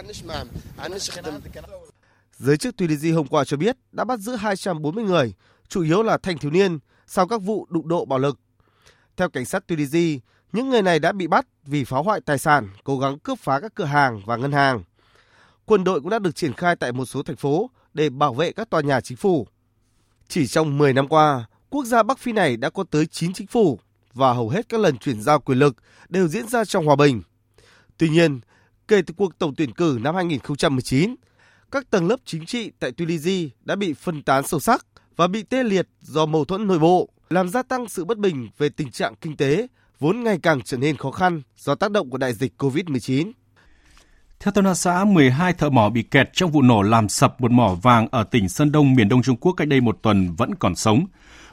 Giới chức Tunisia hôm qua cho biết đã bắt giữ hai trăm bốn mươi người, chủ yếu là thanh thiếu niên, sau các vụ đụng độ bạo lực. Theo cảnh sát Tunisia, những người này đã bị bắt vì phá hoại tài sản, cố gắng cướp phá các cửa hàng và ngân hàng. Quân đội cũng đã được triển khai tại một số thành phố để bảo vệ các tòa nhà chính phủ. Chỉ trong mười năm qua, quốc gia Bắc Phi này đã có tới chín chính phủ và hầu hết các lần chuyển giao quyền lực đều diễn ra trong hòa bình. Tuy nhiên, kể từ cuộc tổng tuyển cử năm hai không một chín, các tầng lớp chính trị tại Tunisia đã bị phân tán sâu sắc và bị tê liệt do mâu thuẫn nội bộ, làm gia tăng sự bất bình về tình trạng kinh tế vốn ngày càng trở nên khó khăn do tác động của đại dịch cô vít mười chín. Theo Tân Hoa Xã, mười hai thợ mỏ bị kẹt trong vụ nổ làm sập một mỏ vàng ở tỉnh Sơn Đông, miền Đông Trung Quốc cách đây một tuần vẫn còn sống.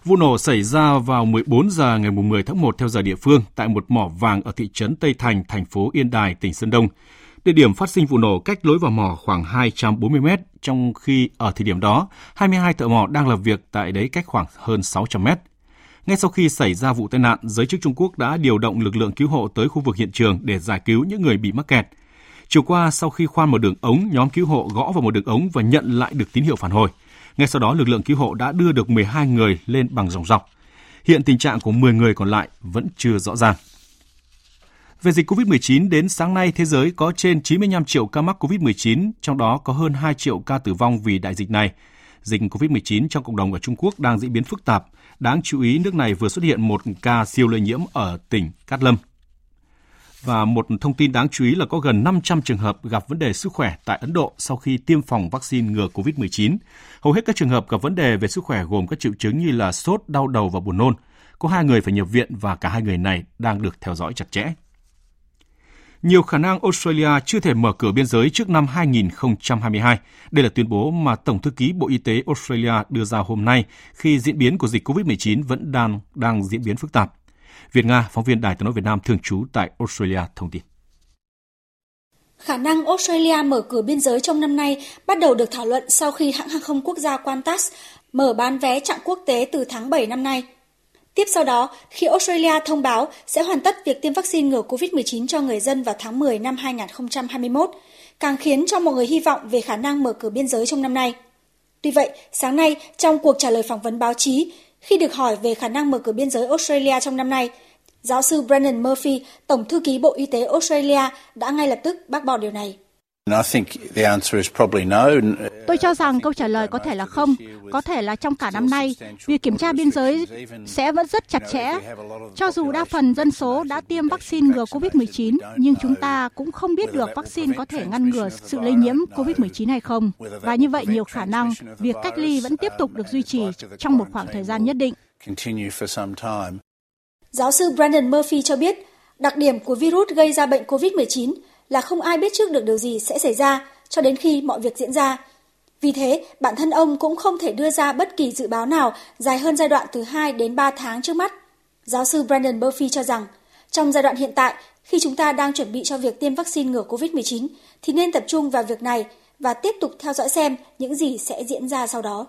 Vụ nổ xảy ra vào mười bốn giờ ngày mười tháng một theo giờ địa phương tại một mỏ vàng ở thị trấn Tây Thành, thành phố Yên Đài, tỉnh Sơn Đông. Địa điểm phát sinh vụ nổ cách lối vào mỏ khoảng hai trăm bốn mươi mét, trong khi ở thời điểm đó, hai mươi hai thợ mỏ đang làm việc tại đấy cách khoảng hơn sáu trăm mét. Ngay sau khi xảy ra vụ tai nạn, giới chức Trung Quốc đã điều động lực lượng cứu hộ tới khu vực hiện trường để giải cứu những người bị mắc kẹt. Chiều qua, sau khi khoan một đường ống, nhóm cứu hộ gõ vào một đường ống và nhận lại được tín hiệu phản hồi. Ngay sau đó, lực lượng cứu hộ đã đưa được mười hai người lên bằng dòng dọc. Hiện tình trạng của mười người còn lại vẫn chưa rõ ràng. Về dịch cô vít mười chín, đến sáng nay, thế giới có trên chín mươi lăm triệu ca mắc cô vít mười chín, trong đó có hơn hai triệu ca tử vong vì đại dịch này. Dịch cô vít mười chín trong cộng đồng ở Trung Quốc đang diễn biến phức tạp. Đáng chú ý, nước này vừa xuất hiện một ca siêu lây nhiễm ở tỉnh Cát Lâm. Và một thông tin đáng chú ý là có gần năm trăm trường hợp gặp vấn đề sức khỏe tại Ấn Độ sau khi tiêm phòng vaccine ngừa cô vít mười chín. Hầu hết các trường hợp gặp vấn đề về sức khỏe gồm các triệu chứng như là sốt, đau đầu và buồn nôn. Có hai người phải nhập viện và cả hai người này đang được theo dõi chặt chẽ. Nhiều khả năng Australia chưa thể mở cửa biên giới trước năm hai không hai hai. Đây là tuyên bố mà Tổng thư ký Bộ Y tế Australia đưa ra hôm nay khi diễn biến của dịch cô vít mười chín vẫn đang, đang diễn biến phức tạp. Việt Nga, phóng viên Đài Tiếng nói Việt Nam thường trú tại Australia thông tin. Khả năng Australia mở cửa biên giới trong năm nay bắt đầu được thảo luận sau khi hãng hàng không quốc gia Qantas mở bán vé chặng quốc tế từ tháng bảy năm nay. Tiếp sau đó, khi Australia thông báo sẽ hoàn tất việc tiêm vaccine ngừa cô vít mười chín cho người dân vào tháng mười năm hai không hai mốt, càng khiến cho mọi người hy vọng về khả năng mở cửa biên giới trong năm nay. Tuy vậy, sáng nay, trong cuộc trả lời phỏng vấn báo chí, khi được hỏi về khả năng mở cửa biên giới Australia trong năm nay, giáo sư Brendan Murphy, Tổng thư ký Bộ Y tế Australia đã ngay lập tức bác bỏ điều này. Tôi cho rằng câu trả lời có thể là không, có thể là trong cả năm nay, việc kiểm tra biên giới sẽ vẫn rất chặt chẽ. Cho dù đa phần dân số đã tiêm vaccine ngừa Covid mười chín, nhưng chúng ta cũng không biết được vaccine có thể ngăn ngừa sự lây nhiễm Covid mười chín hay không. Và như vậy nhiều khả năng việc cách ly vẫn tiếp tục được duy trì trong một khoảng thời gian nhất định. Giáo sư Brendan Murphy cho biết, đặc điểm của virus gây ra bệnh Covid mười chín là không ai biết trước được điều gì sẽ xảy ra cho đến khi mọi việc diễn ra. Vì thế, bản thân ông cũng không thể đưa ra bất kỳ dự báo nào dài hơn giai đoạn từ hai đến ba tháng trước mắt. Giáo sư Brendan Murphy cho rằng, trong giai đoạn hiện tại, khi chúng ta đang chuẩn bị cho việc tiêm vaccine ngừa Covid mười chín, thì nên tập trung vào việc này và tiếp tục theo dõi xem những gì sẽ diễn ra sau đó.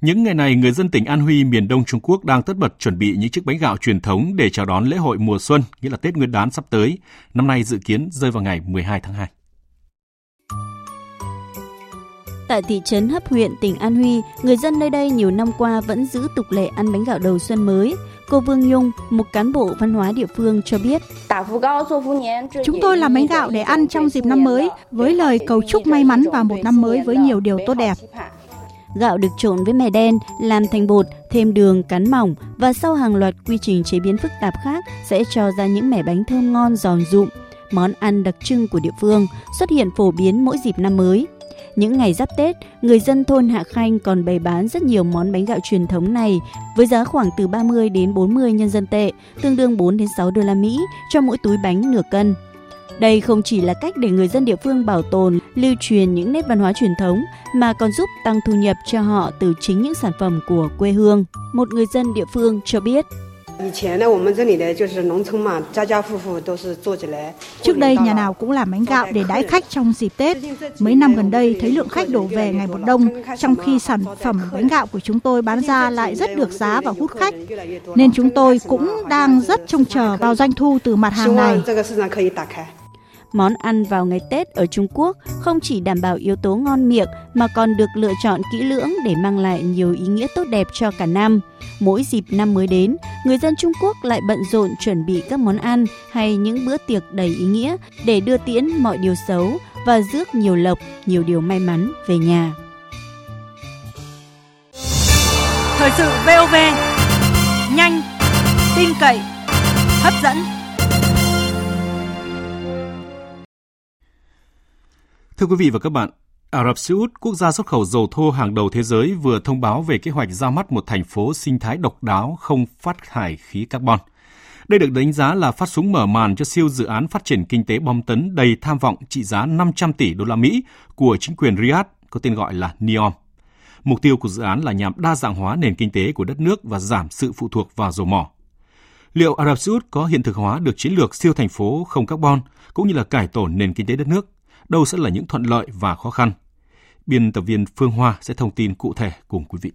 Những ngày này, người dân tỉnh An Huy, miền đông Trung Quốc đang tất bật chuẩn bị những chiếc bánh gạo truyền thống để chào đón lễ hội mùa xuân, nghĩa là Tết Nguyên đán sắp tới. Năm nay dự kiến rơi vào ngày mười hai tháng hai. Tại thị trấn Hấp Huyện, tỉnh An Huy, người dân nơi đây nhiều năm qua vẫn giữ tục lệ ăn bánh gạo đầu xuân mới. Cô Vương Nhung, một cán bộ văn hóa địa phương cho biết, chúng tôi làm bánh gạo để ăn trong dịp năm mới với lời cầu chúc may mắn và một năm mới với nhiều điều tốt đẹp. Gạo được trộn với mè đen, làm thành bột, thêm đường, cán mỏng và sau hàng loạt quy trình chế biến phức tạp khác sẽ cho ra những mẻ bánh thơm ngon giòn rụm, món ăn đặc trưng của địa phương xuất hiện phổ biến mỗi dịp năm mới. Những ngày giáp Tết, người dân thôn Hạ Khanh còn bày bán rất nhiều món bánh gạo truyền thống này với giá khoảng từ ba mươi đến bốn mươi nhân dân tệ, tương đương bốn đến sáu đô la Mỹ cho mỗi túi bánh nửa cân. Đây không chỉ là cách để người dân địa phương bảo tồn, lưu truyền những nét văn hóa truyền thống mà còn giúp tăng thu nhập cho họ từ chính những sản phẩm của quê hương. Một người dân địa phương cho biết, trước đây nhà nào cũng làm bánh gạo để đãi khách trong dịp Tết. Mấy năm gần đây thấy lượng khách đổ về ngày một đông, trong khi sản phẩm bánh gạo của chúng tôi bán ra lại rất được giá và hút khách. Nên chúng tôi cũng đang rất trông chờ vào doanh thu từ mặt hàng này. Món ăn vào ngày Tết ở Trung Quốc không chỉ đảm bảo yếu tố ngon miệng mà còn được lựa chọn kỹ lưỡng để mang lại nhiều ý nghĩa tốt đẹp cho cả năm. Mỗi dịp năm mới đến, người dân Trung Quốc lại bận rộn chuẩn bị các món ăn hay những bữa tiệc đầy ý nghĩa để đưa tiễn mọi điều xấu và rước nhiều lộc, nhiều điều may mắn về nhà. Thời sự vê o vê, nhanh, tin cậy, hấp dẫn. Thưa quý vị và các bạn, Ả Rập Xê Út, quốc gia xuất khẩu dầu thô hàng đầu thế giới, vừa thông báo về kế hoạch ra mắt một thành phố sinh thái độc đáo không phát thải khí carbon. Đây được đánh giá là phát súng mở màn cho siêu dự án phát triển kinh tế bom tấn đầy tham vọng trị giá năm trăm tỷ đô la Mỹ của chính quyền Riyadh, có tên gọi là NEOM. Mục tiêu của dự án là nhằm đa dạng hóa nền kinh tế của đất nước và giảm sự phụ thuộc vào dầu mỏ. Liệu Ả Rập Xê Út có hiện thực hóa được chiến lược siêu thành phố không carbon cũng như là cải tổ nền kinh tế đất nước? Đâu sẽ là những thuận lợi và khó khăn? Biên tập viên Phương Hoa sẽ thông tin cụ thể cùng quý vị.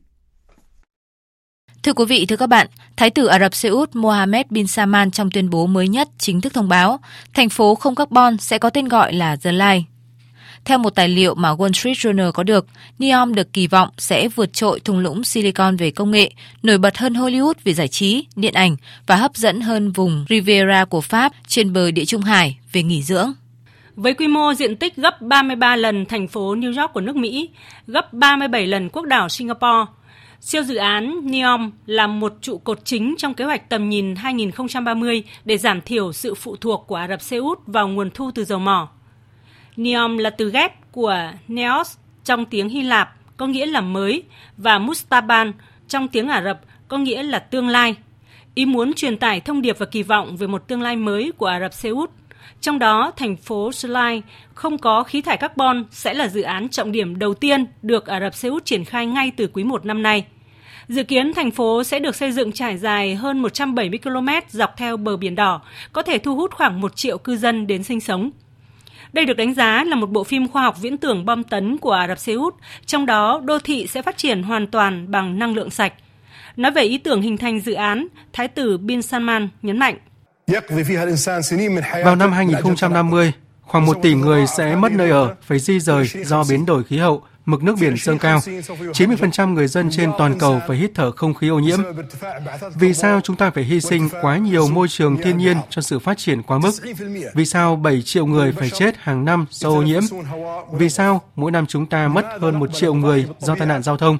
Thưa quý vị, thưa các bạn, Thái tử Ả Rập Xê Út Mohammed bin Salman trong tuyên bố mới nhất chính thức thông báo thành phố không carbon sẽ có tên gọi là The Line. Theo một tài liệu mà Wall Street Journal có được, NEOM được kỳ vọng sẽ vượt trội thung lũng Silicon về công nghệ, nổi bật hơn Hollywood về giải trí, điện ảnh và hấp dẫn hơn vùng Riviera của Pháp trên bờ Địa Trung Hải về nghỉ dưỡng. Với quy mô diện tích gấp ba mươi ba lần thành phố New York của nước Mỹ, gấp ba mươi bảy lần quốc đảo Singapore, siêu dự án NEOM là một trụ cột chính trong kế hoạch tầm nhìn hai không ba không để giảm thiểu sự phụ thuộc của Ả Rập Xê Út vào nguồn thu từ dầu mỏ. NEOM là từ ghép của Neos trong tiếng Hy Lạp, có nghĩa là mới, và Mustaban trong tiếng Ả Rập, có nghĩa là tương lai. Ý muốn truyền tải thông điệp và kỳ vọng về một tương lai mới của Ả Rập Xê Út. Trong đó, thành phố Slide không có khí thải carbon sẽ là dự án trọng điểm đầu tiên được Ả Rập Xê Út triển khai ngay từ quý một năm nay. Dự kiến thành phố sẽ được xây dựng trải dài hơn một trăm bảy mươi ki lô mét dọc theo bờ Biển Đỏ, có thể thu hút khoảng một triệu cư dân đến sinh sống. Đây được đánh giá là một bộ phim khoa học viễn tưởng bom tấn của Ả Rập Xê Út, trong đó đô thị sẽ phát triển hoàn toàn bằng năng lượng sạch. Nói về ý tưởng hình thành dự án, Thái tử Bin Salman nhấn mạnh, vào năm hai không năm không, khoảng một tỷ người sẽ mất nơi ở, phải di rời do biến đổi khí hậu, mực nước biển dâng cao. chín mươi phần trăm người dân trên toàn cầu phải hít thở không khí ô nhiễm. Vì sao chúng ta phải hy sinh quá nhiều môi trường thiên nhiên cho sự phát triển quá mức? Vì sao bảy triệu người phải chết hàng năm do ô nhiễm? Vì sao mỗi năm chúng ta mất hơn một triệu người do tai nạn giao thông?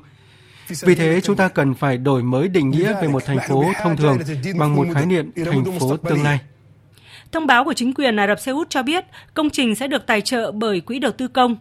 Vì thế, chúng ta cần phải đổi mới định nghĩa về một thành phố thông thường bằng một khái niệm thành phố tương lai. Thông báo của chính quyền Ả Rập Xê Út cho biết công trình sẽ được tài trợ bởi Quỹ Đầu tư Công.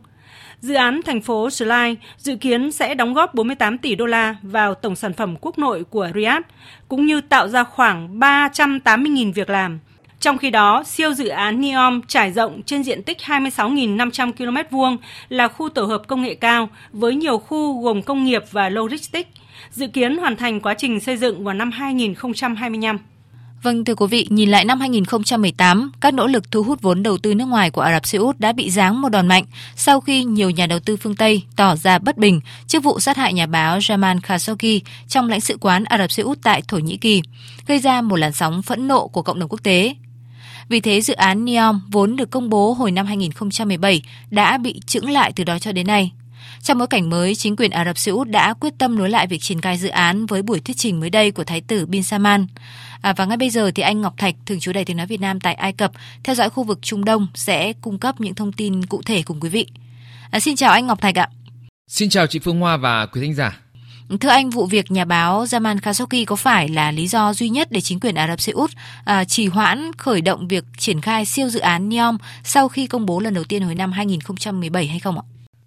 Dự án thành phố The Line dự kiến sẽ đóng góp bốn mươi tám tỷ đô la vào tổng sản phẩm quốc nội của Riyadh, cũng như tạo ra khoảng ba trăm tám mươi nghìn việc làm. Trong khi đó, siêu dự án NEOM trải rộng trên diện tích hai mươi sáu nghìn năm trăm ki lô mét vuông là khu tổ hợp công nghệ cao với nhiều khu gồm công nghiệp và logistics, dự kiến hoàn thành quá trình xây dựng vào năm hai nghìn không trăm hai mươi lăm. Vâng, thưa quý vị, nhìn lại năm hai nghìn không trăm mười tám, các nỗ lực thu hút vốn đầu tư nước ngoài của Ả Rập Xê Út đã bị giáng một đòn mạnh sau khi nhiều nhà đầu tư phương Tây tỏ ra bất bình trước vụ sát hại nhà báo Jamal Khashoggi trong lãnh sự quán Ả Rập Xê Út tại Thổ Nhĩ Kỳ, gây ra một làn sóng phẫn nộ của cộng đồng quốc tế. Vì thế, dự án NEOM vốn được công bố hồi năm hai nghìn không trăm mười bảy đã bị chững lại từ đó cho đến nay. Trong bối cảnh mới, chính quyền Ả Rập Xê Út đã quyết tâm nối lại việc triển khai dự án với buổi thuyết trình mới đây của Thái tử Bin Salman. À, và ngay bây giờ thì anh Ngọc Thạch, thường trú Đài Tiếng Nói Việt Nam tại Ai Cập, theo dõi khu vực Trung Đông sẽ cung cấp những thông tin cụ thể cùng quý vị. À, xin chào anh Ngọc Thạch ạ. Xin chào chị Phương Hoa và quý thính giả. Thưa anh, vụ việc nhà báo Jamal Khashoggi có phải là lý do duy nhất để chính quyền Ả Rập Xê Út à, trì hoãn khởi động việc triển khai siêu dự án NEOM sau khi công bố lần đầu tiên hồi năm hai nghìn không trăm mười bảy hay không ạ?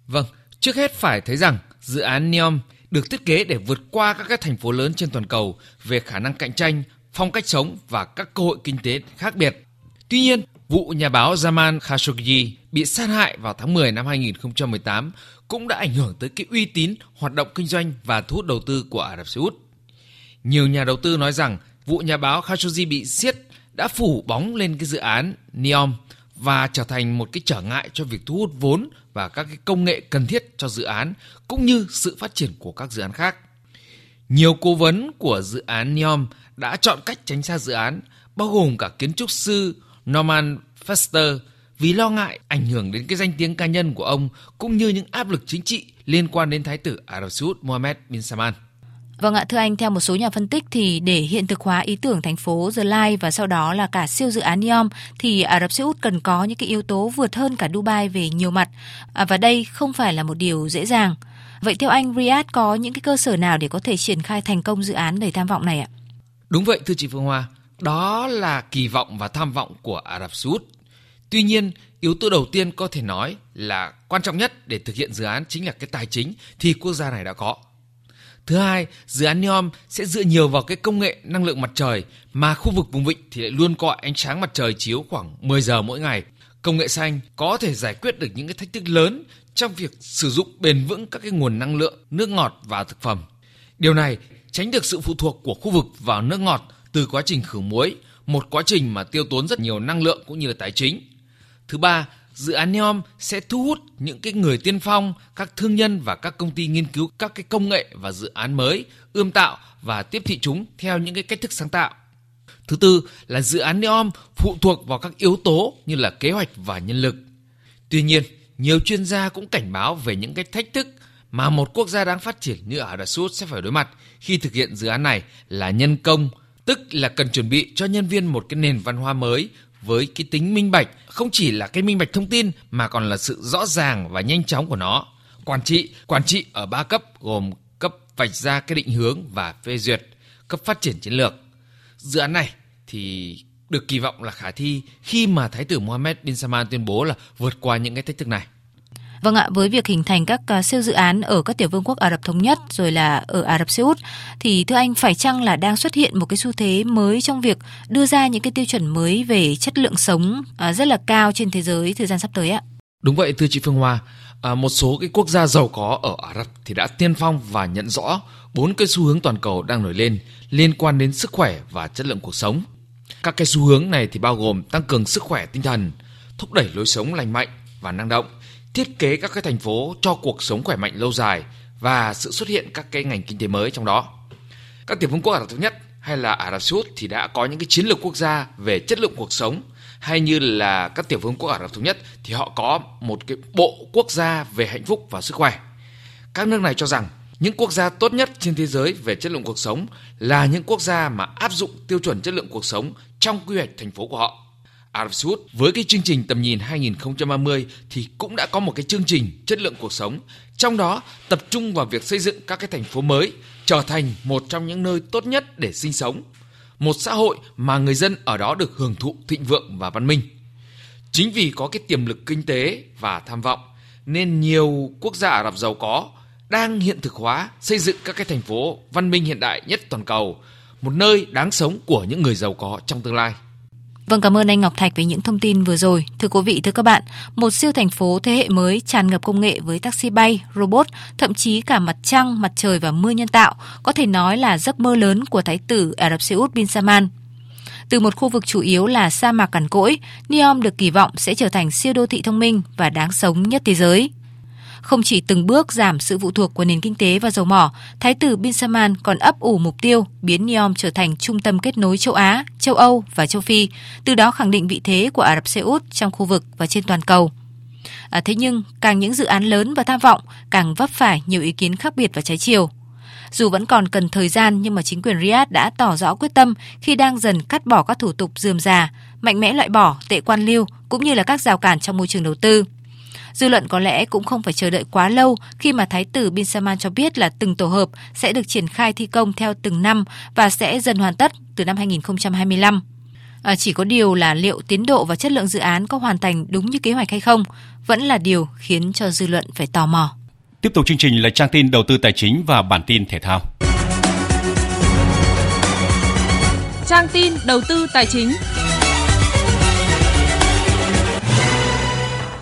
Vâng, trước hết phải thấy rằng dự án NEOM được thiết kế để vượt qua các cái thành phố lớn trên toàn cầu về khả năng cạnh tranh, phong cách sống và các cơ hội kinh tế khác biệt. Tuy nhiên, vụ nhà báo Jamal Khashoggi bị sát hại vào tháng mười năm hai nghìn không trăm mười tám cũng đã ảnh hưởng tới cái uy tín, hoạt động kinh doanh và thu hút đầu tư của Ả Rập Xê Út. Nhiều nhà đầu tư nói rằng vụ nhà báo Khashoggi bị giết đã phủ bóng lên cái dự án NEOM và trở thành một cái trở ngại cho việc thu hút vốn và các cái công nghệ cần thiết cho dự án cũng như sự phát triển của các dự án khác. Nhiều cố vấn của dự án NEOM đã chọn cách tránh xa dự án, bao gồm cả kiến trúc sư Norman Foster, vì lo ngại ảnh hưởng đến cái danh tiếng cá nhân của ông cũng như những áp lực chính trị liên quan đến Thái tử Ả Rập Xê Út Mohammed bin Salman. Vâng ạ, thưa anh, theo một số nhà phân tích thì để hiện thực hóa ý tưởng thành phố The Line và sau đó là cả siêu dự án NEOM thì Ả Rập Xê Út cần có những cái yếu tố vượt hơn cả Dubai về nhiều mặt, à, và đây không phải là một điều dễ dàng. Vậy theo anh, Riyadh có những cái cơ sở nào để có thể triển khai thành công dự án đầy tham vọng này ạ? Đúng vậy thưa chị Phương Hoa, đó là kỳ vọng và tham vọng của Ả Rập Xê Út. Tuy nhiên, yếu tố đầu tiên có thể nói là quan trọng nhất để thực hiện dự án chính là cái tài chính thì quốc gia này đã có. Thứ hai, dự án NEOM sẽ dựa nhiều vào cái công nghệ năng lượng mặt trời mà khu vực vùng vịnh thì lại luôn có ánh sáng mặt trời chiếu khoảng mười giờ mỗi ngày. Công nghệ xanh có thể giải quyết được những cái thách thức lớn trong việc sử dụng bền vững các cái nguồn năng lượng, nước ngọt và thực phẩm. Điều này tránh được sự phụ thuộc của khu vực vào nước ngọt từ quá trình khử muối, một quá trình mà tiêu tốn rất nhiều năng lượng cũng như là tài chính. Thứ ba, dự án NEOM sẽ thu hút những cái người tiên phong, các thương nhân và các công ty nghiên cứu các cái công nghệ và dự án mới, ươm tạo và tiếp thị chúng theo những cái cách thức sáng tạo. Thứ tư là dự án NEOM phụ thuộc vào các yếu tố như là kế hoạch và nhân lực. Tuy nhiên, nhiều chuyên gia cũng cảnh báo về những cái thách thức mà một quốc gia đang phát triển như Ả Rập Xê Út sẽ phải đối mặt khi thực hiện dự án này là nhân công, tức là cần chuẩn bị cho nhân viên một cái nền văn hóa mới với cái tính minh bạch, không chỉ là cái minh bạch thông tin mà còn là sự rõ ràng và nhanh chóng của nó. Quản trị, quản trị ở ba cấp gồm cấp vạch ra cái định hướng và phê duyệt, cấp phát triển chiến lược. Dự án này thì được kỳ vọng là khả thi khi mà Thái tử Mohammed bin Salman tuyên bố là vượt qua những cái thách thức này. Vâng ạ, với việc hình thành các uh, siêu dự án ở các tiểu vương quốc Ả Rập Thống Nhất rồi là ở Ả Rập Xê Út thì thưa anh, phải chăng là đang xuất hiện một cái xu thế mới trong việc đưa ra những cái tiêu chuẩn mới về chất lượng sống uh, rất là cao trên thế giới thời gian sắp tới ạ? Đúng vậy thưa chị Phương Hoa, à, một số cái quốc gia giàu có ở Ả Rập thì đã tiên phong và nhận rõ bốn cái xu hướng toàn cầu đang nổi lên liên quan đến sức khỏe và chất lượng cuộc sống. Các cái xu hướng này thì bao gồm tăng cường sức khỏe tinh thần, thúc đẩy lối sống lành mạnh và năng động, thiết kế các cái thành phố cho cuộc sống khỏe mạnh lâu dài và sự xuất hiện các cái ngành kinh tế mới trong đó. Các tiểu vương quốc Ả Rập Thống Nhất hay là Ả Rập Xê Út thì đã có những cái chiến lược quốc gia về chất lượng cuộc sống, hay như là các tiểu vương quốc Ả Rập Thống Nhất thì họ có một cái bộ quốc gia về hạnh phúc và sức khỏe. Các nước này cho rằng những quốc gia tốt nhất trên thế giới về chất lượng cuộc sống là những quốc gia mà áp dụng tiêu chuẩn chất lượng cuộc sống trong quy hoạch thành phố của họ. Ả Rập Xê Út với cái chương trình tầm nhìn hai không ba không thì cũng đã có một cái chương trình chất lượng cuộc sống, trong đó tập trung vào việc xây dựng các cái thành phố mới trở thành một trong những nơi tốt nhất để sinh sống, một xã hội mà người dân ở đó được hưởng thụ thịnh vượng và văn minh. Chính vì có cái tiềm lực kinh tế và tham vọng nên nhiều quốc gia Ả Rập giàu có đang hiện thực hóa xây dựng các cái thành phố văn minh hiện đại nhất toàn cầu, một nơi đáng sống của những người giàu có trong tương lai. Vâng, cảm ơn anh Ngọc Thạch với những thông tin vừa rồi. Thưa quý vị, thưa các bạn, một siêu thành phố thế hệ mới tràn ngập công nghệ với taxi bay, robot, thậm chí cả mặt trăng, mặt trời và mưa nhân tạo có thể nói là giấc mơ lớn của Thái tử Ả Rập Xê Út bin Salman. Từ một khu vực chủ yếu là sa mạc cằn cỗi, NEOM được kỳ vọng sẽ trở thành siêu đô thị thông minh và đáng sống nhất thế giới. Không chỉ từng bước giảm sự phụ thuộc của nền kinh tế và dầu mỏ, Thái tử bin Salman còn ấp ủ mục tiêu biến NEOM trở thành trung tâm kết nối châu Á, châu Âu và châu Phi, từ đó khẳng định vị thế của Ả Rập Xê Út trong khu vực và trên toàn cầu. À, thế nhưng, càng những dự án lớn và tham vọng càng vấp phải nhiều ý kiến khác biệt và trái chiều. Dù vẫn còn cần thời gian nhưng mà chính quyền Riyadh đã tỏ rõ quyết tâm khi đang dần cắt bỏ các thủ tục rườm rà, mạnh mẽ loại bỏ tệ quan liêu cũng như là các rào cản trong môi trường đầu tư. Dư luận có lẽ cũng không phải chờ đợi quá lâu khi mà Thái tử bin Salman cho biết là từng tổ hợp sẽ được triển khai thi công theo từng năm và sẽ dần hoàn tất từ năm hai không hai lăm. À, chỉ có điều là liệu tiến độ và chất lượng dự án có hoàn thành đúng như kế hoạch hay không vẫn là điều khiến cho dư luận phải tò mò. Tiếp tục chương trình là trang tin đầu tư tài chính và bản tin thể thao. Trang tin đầu tư tài chính.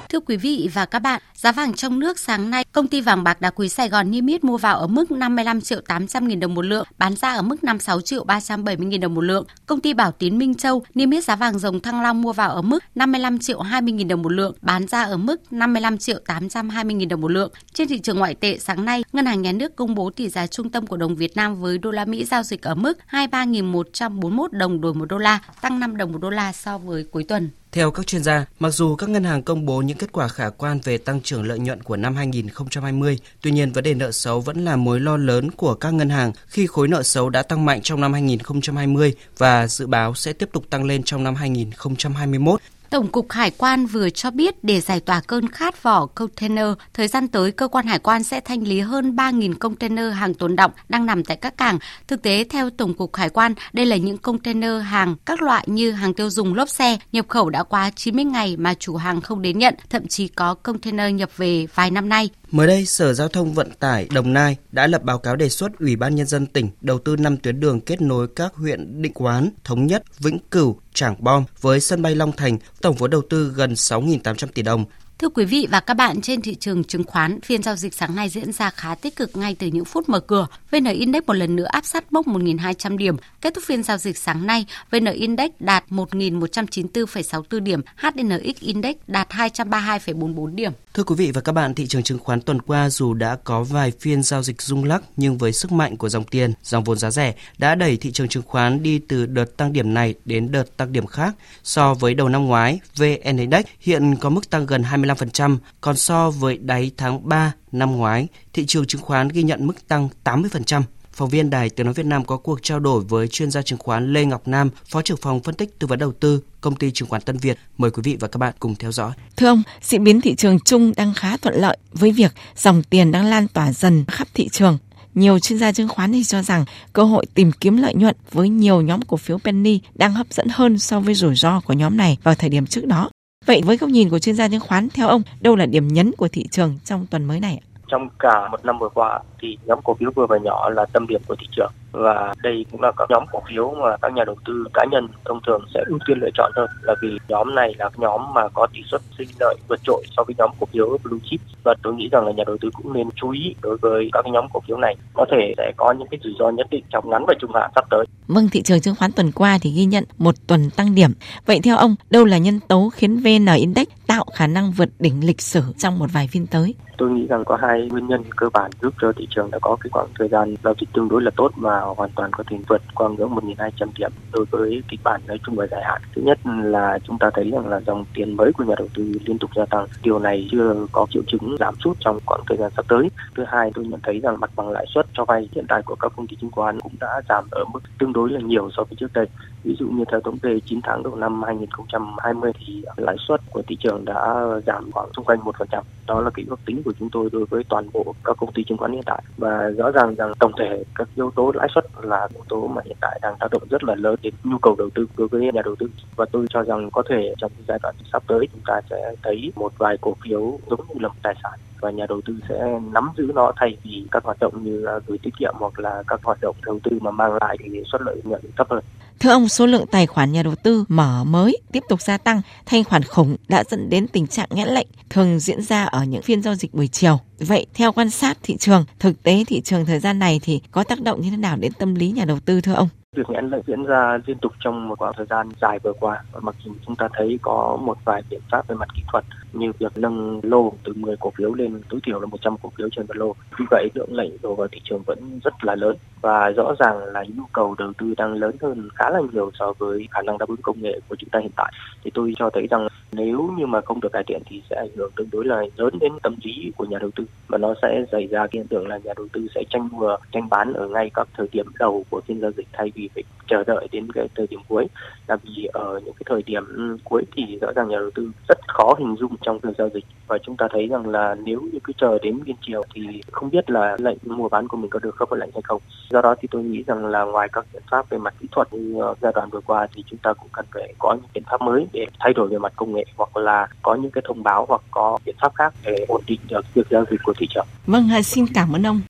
Thưa quý vị và các bạn, giá vàng trong nước sáng nay, công ty vàng bạc đá quý Sài Gòn niêm yết mua vào ở mức năm mươi lăm triệu tám trăm nghìn đồng một lượng, bán ra ở mức năm mươi sáu triệu ba trăm bảy mươi nghìn đồng một lượng. Công ty Bảo Tín Minh Châu niêm yết giá vàng dòng Thăng Long mua vào ở mức năm mươi lăm triệu hai mươi nghìn đồng một lượng, bán ra ở mức năm mươi lăm triệu tám trăm hai mươi nghìn đồng một lượng. Trên thị trường ngoại tệ sáng nay, Ngân hàng Nhà nước công bố tỷ giá trung tâm của đồng Việt Nam với đô la Mỹ giao dịch ở mức hai mươi ba nghìn một trăm bốn mươi mốt đồng đổi một đô la, tăng năm đồng một đô la so với cuối tuần. Theo các chuyên gia, mặc dù các ngân hàng công bố những kết quả khả quan về tăng trưởng lợi nhuận của năm hai không hai không, tuy nhiên vấn đề nợ xấu vẫn là mối lo lớn của các ngân hàng khi khối nợ xấu đã tăng mạnh trong năm hai không hai không và dự báo sẽ tiếp tục tăng lên trong năm hai không hai mốt. Tổng cục Hải quan vừa cho biết để giải tỏa cơn khát vỏ container, thời gian tới cơ quan hải quan sẽ thanh lý hơn ba nghìn container hàng tồn đọng đang nằm tại các cảng. Thực tế, theo Tổng cục Hải quan, đây là những container hàng các loại như hàng tiêu dùng lốp xe, nhập khẩu đã quá chín mươi ngày mà chủ hàng không đến nhận, thậm chí có container nhập về vài năm nay. Mới đây, Sở Giao thông Vận tải Đồng Nai đã lập báo cáo đề xuất Ủy ban Nhân dân tỉnh đầu tư năm tuyến đường kết nối các huyện Định Quán, Thống Nhất, Vĩnh Cửu, Trảng Bom với sân bay Long Thành, tổng vốn đầu tư gần sáu nghìn tám trăm tỷ đồng. Thưa quý vị và các bạn, trên thị trường chứng khoán, phiên giao dịch sáng nay diễn ra khá tích cực ngay từ những phút mở cửa. vê en Index một lần nữa áp sát mốc một nghìn hai trăm điểm. Kết thúc phiên giao dịch sáng nay, vê en Index đạt một nghìn một trăm chín mươi tư phẩy sáu tư điểm, hát en ích Index đạt hai trăm ba mươi hai phẩy bốn mươi tư điểm. Thưa quý vị và các bạn, thị trường chứng khoán tuần qua dù đã có vài phiên giao dịch rung lắc nhưng với sức mạnh của dòng tiền, dòng vốn giá rẻ đã đẩy thị trường chứng khoán đi từ đợt tăng điểm này đến đợt tăng điểm khác. So với đầu năm ngoái, vê en Index hiện có mức tăng gần hai mươi lăm phần trăm, còn so với đáy tháng ba năm ngoái, thị trường chứng khoán ghi nhận mức tăng tám mươi phần trăm. Phóng viên Đài Tiếng nói Việt Nam có cuộc trao đổi với chuyên gia chứng khoán Lê Ngọc Nam, Phó trưởng phòng phân tích tư vấn đầu tư, Công ty chứng khoán Tân Việt. Mời quý vị và các bạn cùng theo dõi. Thưa ông, diễn biến thị trường chung đang khá thuận lợi với việc dòng tiền đang lan tỏa dần khắp thị trường. Nhiều chuyên gia chứng khoán thì cho rằng cơ hội tìm kiếm lợi nhuận với nhiều nhóm cổ phiếu penny đang hấp dẫn hơn so với rủi ro của nhóm này vào thời điểm trước đó. Vậy với góc nhìn của chuyên gia chứng khoán, theo ông, đâu là điểm nhấn của thị trường trong tuần mới này? Trong cả một năm vừa qua thì nhóm cổ phiếu vừa và nhỏ là tâm điểm của thị trường, và đây cũng là các nhóm cổ phiếu mà các nhà đầu tư cá nhân thông thường sẽ ưu tiên lựa chọn hơn, là vì nhóm này là nhóm mà có tỷ suất sinh lợi vượt trội so với nhóm cổ phiếu blue chip, và tôi nghĩ rằng là nhà đầu tư cũng nên chú ý đối với các nhóm cổ phiếu này, có thể sẽ có những cái rủi ro nhất định trong ngắn và trung hạn sắp tới. Vâng, thị trường chứng khoán tuần qua thì ghi nhận một tuần tăng điểm. Vậy theo ông, đâu là nhân tố khiến vê en Index tạo khả năng vượt đỉnh lịch sử trong một vài phiên tới? Tôi nghĩ rằng có hai nguyên nhân cơ bản giúp cho thị trường đã có cái khoảng thời gian giao dịch tương đối là tốt mà Bảo hoàn toàn có thể vượt qua ngưỡng một nghìn hai trăm điểm đối với kịch bản nói chung và dài hạn. Thứ nhất là chúng ta thấy rằng là dòng tiền mới của nhà đầu tư liên tục gia tăng, điều này chưa có triệu chứng giảm sút trong quãng thời gian sắp tới. Thứ hai, tôi nhận thấy rằng mặt bằng lãi suất cho vay hiện tại của các công ty chứng khoán cũng đã giảm ở mức tương đối là nhiều so với trước đây. Ví dụ như theo thống kê chín tháng đầu năm hai nghìn không trăm hai mươi thì lãi suất của thị trường đã giảm khoảng xung quanh một phần trăm. Đó là cái ước tính của chúng tôi đối với toàn bộ các công ty chứng khoán hiện tại, và rõ ràng rằng tổng thể các yếu tố lãi suất là yếu tố mà hiện tại đang tác động rất là lớn đến nhu cầu đầu tư đối với nhà đầu tư. Và tôi cho rằng có thể trong giai đoạn sắp tới chúng ta sẽ thấy một vài cổ phiếu giống như là một tài sản và nhà đầu tư sẽ nắm giữ nó thay vì các hoạt động như gửi tiết kiệm hoặc là các hoạt động đầu tư mà mang lại thì suất lợi nhuận thấp hơn. Thưa ông, số lượng tài khoản nhà đầu tư mở mới tiếp tục gia tăng, thanh khoản khủng đã dẫn đến tình trạng nghẽn lệnh thường diễn ra ở những phiên giao dịch buổi chiều. Vậy theo quan sát thị trường, thực tế thị trường thời gian này thì có tác động như thế nào đến tâm lý nhà đầu tư thưa ông? Việc nghẽn lệnh diễn ra liên tục trong một khoảng thời gian dài vừa qua, mặc dù chúng ta thấy có một vài biện pháp về mặt kỹ thuật như việc nâng lô từ mười cổ phiếu lên tối thiểu là một trăm cổ phiếu trên một lô. Vì vậy lượng lệnh đổ vào thị trường vẫn rất là lớn và rõ ràng là nhu cầu đầu tư đang lớn hơn khá là nhiều so với khả năng đáp ứng công nghệ của chúng ta hiện tại. Thì tôi cho thấy rằng nếu như mà không được cải thiện thì sẽ ảnh hưởng tương đối là lớn đến tâm lý của nhà đầu tư, và nó sẽ xảy ra hiện tượng là nhà đầu tư sẽ tranh mua, tranh bán ở ngay các thời điểm đầu của phiên giao dịch thay vì phải chờ đợi đến cái thời điểm cuối. Là vì ở những cái thời điểm cuối thì rõ ràng nhà đầu tư rất khó hình dung trong phiên giao dịch, và chúng ta thấy rằng là nếu như cứ chờ đến phiên chiều thì không biết là lệnh mua bán của mình có được khớp với lệnh hay không. Do đó thì tôi nghĩ rằng là ngoài các biện pháp về mặt kỹ thuật như giai đoạn vừa qua thì chúng ta cũng cần phải có những biện pháp mới để thay đổi về mặt công nghệ, hoặc là có những cái thông báo hoặc có biện pháp khác để ổn định được việc giao dịch của thị trường. Vâng, xin cảm ơn ông.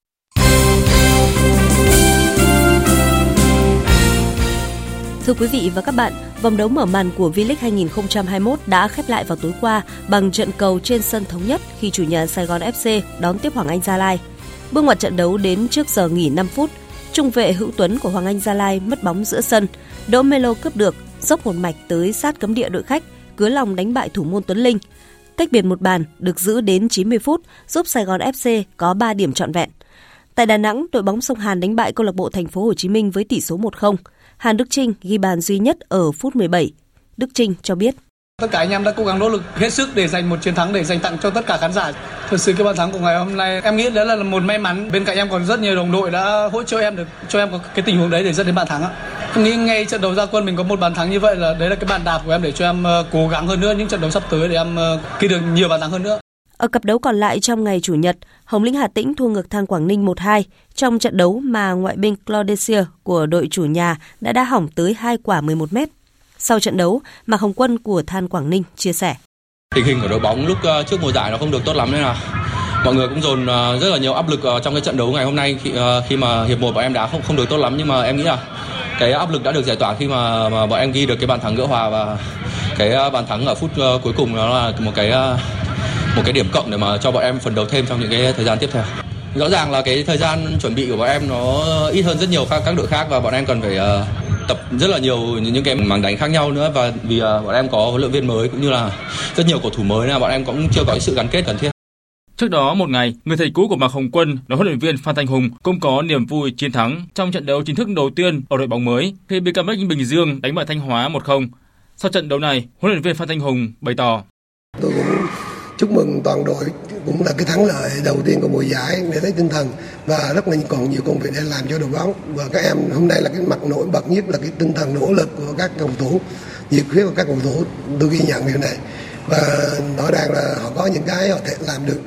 Thưa quý vị và các bạn, vòng đấu mở màn của V-League hai nghìn không trăm hai mươi mốt đã khép lại vào tối qua bằng trận cầu trên sân Thống Nhất khi chủ nhà Sài Gòn ép xê đón tiếp Hoàng Anh Gia Lai. Bước ngoặt trận đấu đến trước giờ nghỉ năm phút, trung vệ Hữu Tuấn của Hoàng Anh Gia Lai mất bóng giữa sân, Đỗ Melo cướp được, dốc một mạch tới sát cấm địa đội khách, cứa lòng đánh bại thủ môn Tuấn Linh. Cách biệt một bàn được giữ đến chín mươi phút giúp Sài Gòn ép xê có ba điểm trọn vẹn. Tại Đà Nẵng, đội bóng Sông Hàn đánh bại câu lạc bộ Thành phố Hồ Chí Minh với tỷ số một không. Hàn Đức Trinh ghi bàn duy nhất ở phút mười bảy. Đức Trinh cho biết: tất cả anh em đã cố gắng nỗ lực hết sức để giành một chiến thắng để dành tặng cho tất cả khán giả. Thật sự cái bàn thắng của ngày hôm nay em nghĩ đó là một may mắn. Bên cạnh em còn rất nhiều đồng đội đã hỗ trợ em được cho em có cái tình huống đấy để dẫn đến bàn thắng. Em nghĩ ngay trận đấu ra quân mình có một bàn thắng như vậy là đấy là cái bàn đạp của em để cho em cố gắng hơn nữa những trận đấu sắp tới để em ghi được nhiều bàn thắng hơn nữa. Ở cặp đấu còn lại trong ngày chủ nhật, Hồng Lĩnh Hà Tĩnh thua ngược Than Quảng Ninh một hai trong trận đấu mà ngoại binh Claudecia của đội chủ nhà đã đá hỏng tới hai quả mười một mét. Sau trận đấu, Mạc Hồng Quân của Than Quảng Ninh chia sẻ: tình hình của đội bóng lúc trước mùa giải nó không được tốt lắm nên là mọi người cũng dồn rất là nhiều áp lực trong cái trận đấu ngày hôm nay khi, khi mà hiệp một bọn em đá không không được tốt lắm, nhưng mà em nghĩ là cái áp lực đã được giải tỏa khi mà, mà bọn em ghi được cái bàn thắng gỡ hòa, và cái bàn thắng ở phút cuối cùng nó là một cái một cái điểm cộng để mà cho bọn em phấn đấu thêm trong những cái thời gian tiếp theo. Rõ ràng là cái thời gian chuẩn bị của bọn em nó ít hơn rất nhiều các các đội khác, và bọn em cần phải uh, tập rất là nhiều những cái mảng đánh khác nhau nữa, và vì uh, bọn em có huấn luyện viên mới cũng như là rất nhiều cầu thủ mới nên bọn em cũng chưa có sự gắn kết cần thiết. Trước đó một ngày, người thầy cũ của Mạc Hồng Quân là huấn luyện viên Phan Thanh Hùng cũng có niềm vui chiến thắng trong trận đấu chính thức đầu tiên ở đội bóng mới khi bê ca em Bình Dương đánh bại Thanh Hóa một không. Sau trận đấu này, huấn luyện viên Phan Thanh Hùng bày tỏ: tôi cũng chúc mừng toàn đội, cũng là cái thắng lợi đầu tiên của mùa giải để thấy tinh thần và rất là còn nhiều công việc để làm cho đội bóng, và các em hôm nay là cái mặt nổi bật nhất là cái tinh thần nỗ lực của các cầu thủ, nhiệt huyết của các cầu thủ, tôi ghi nhận điều này và rõ ràng là họ có những cái họ thể làm được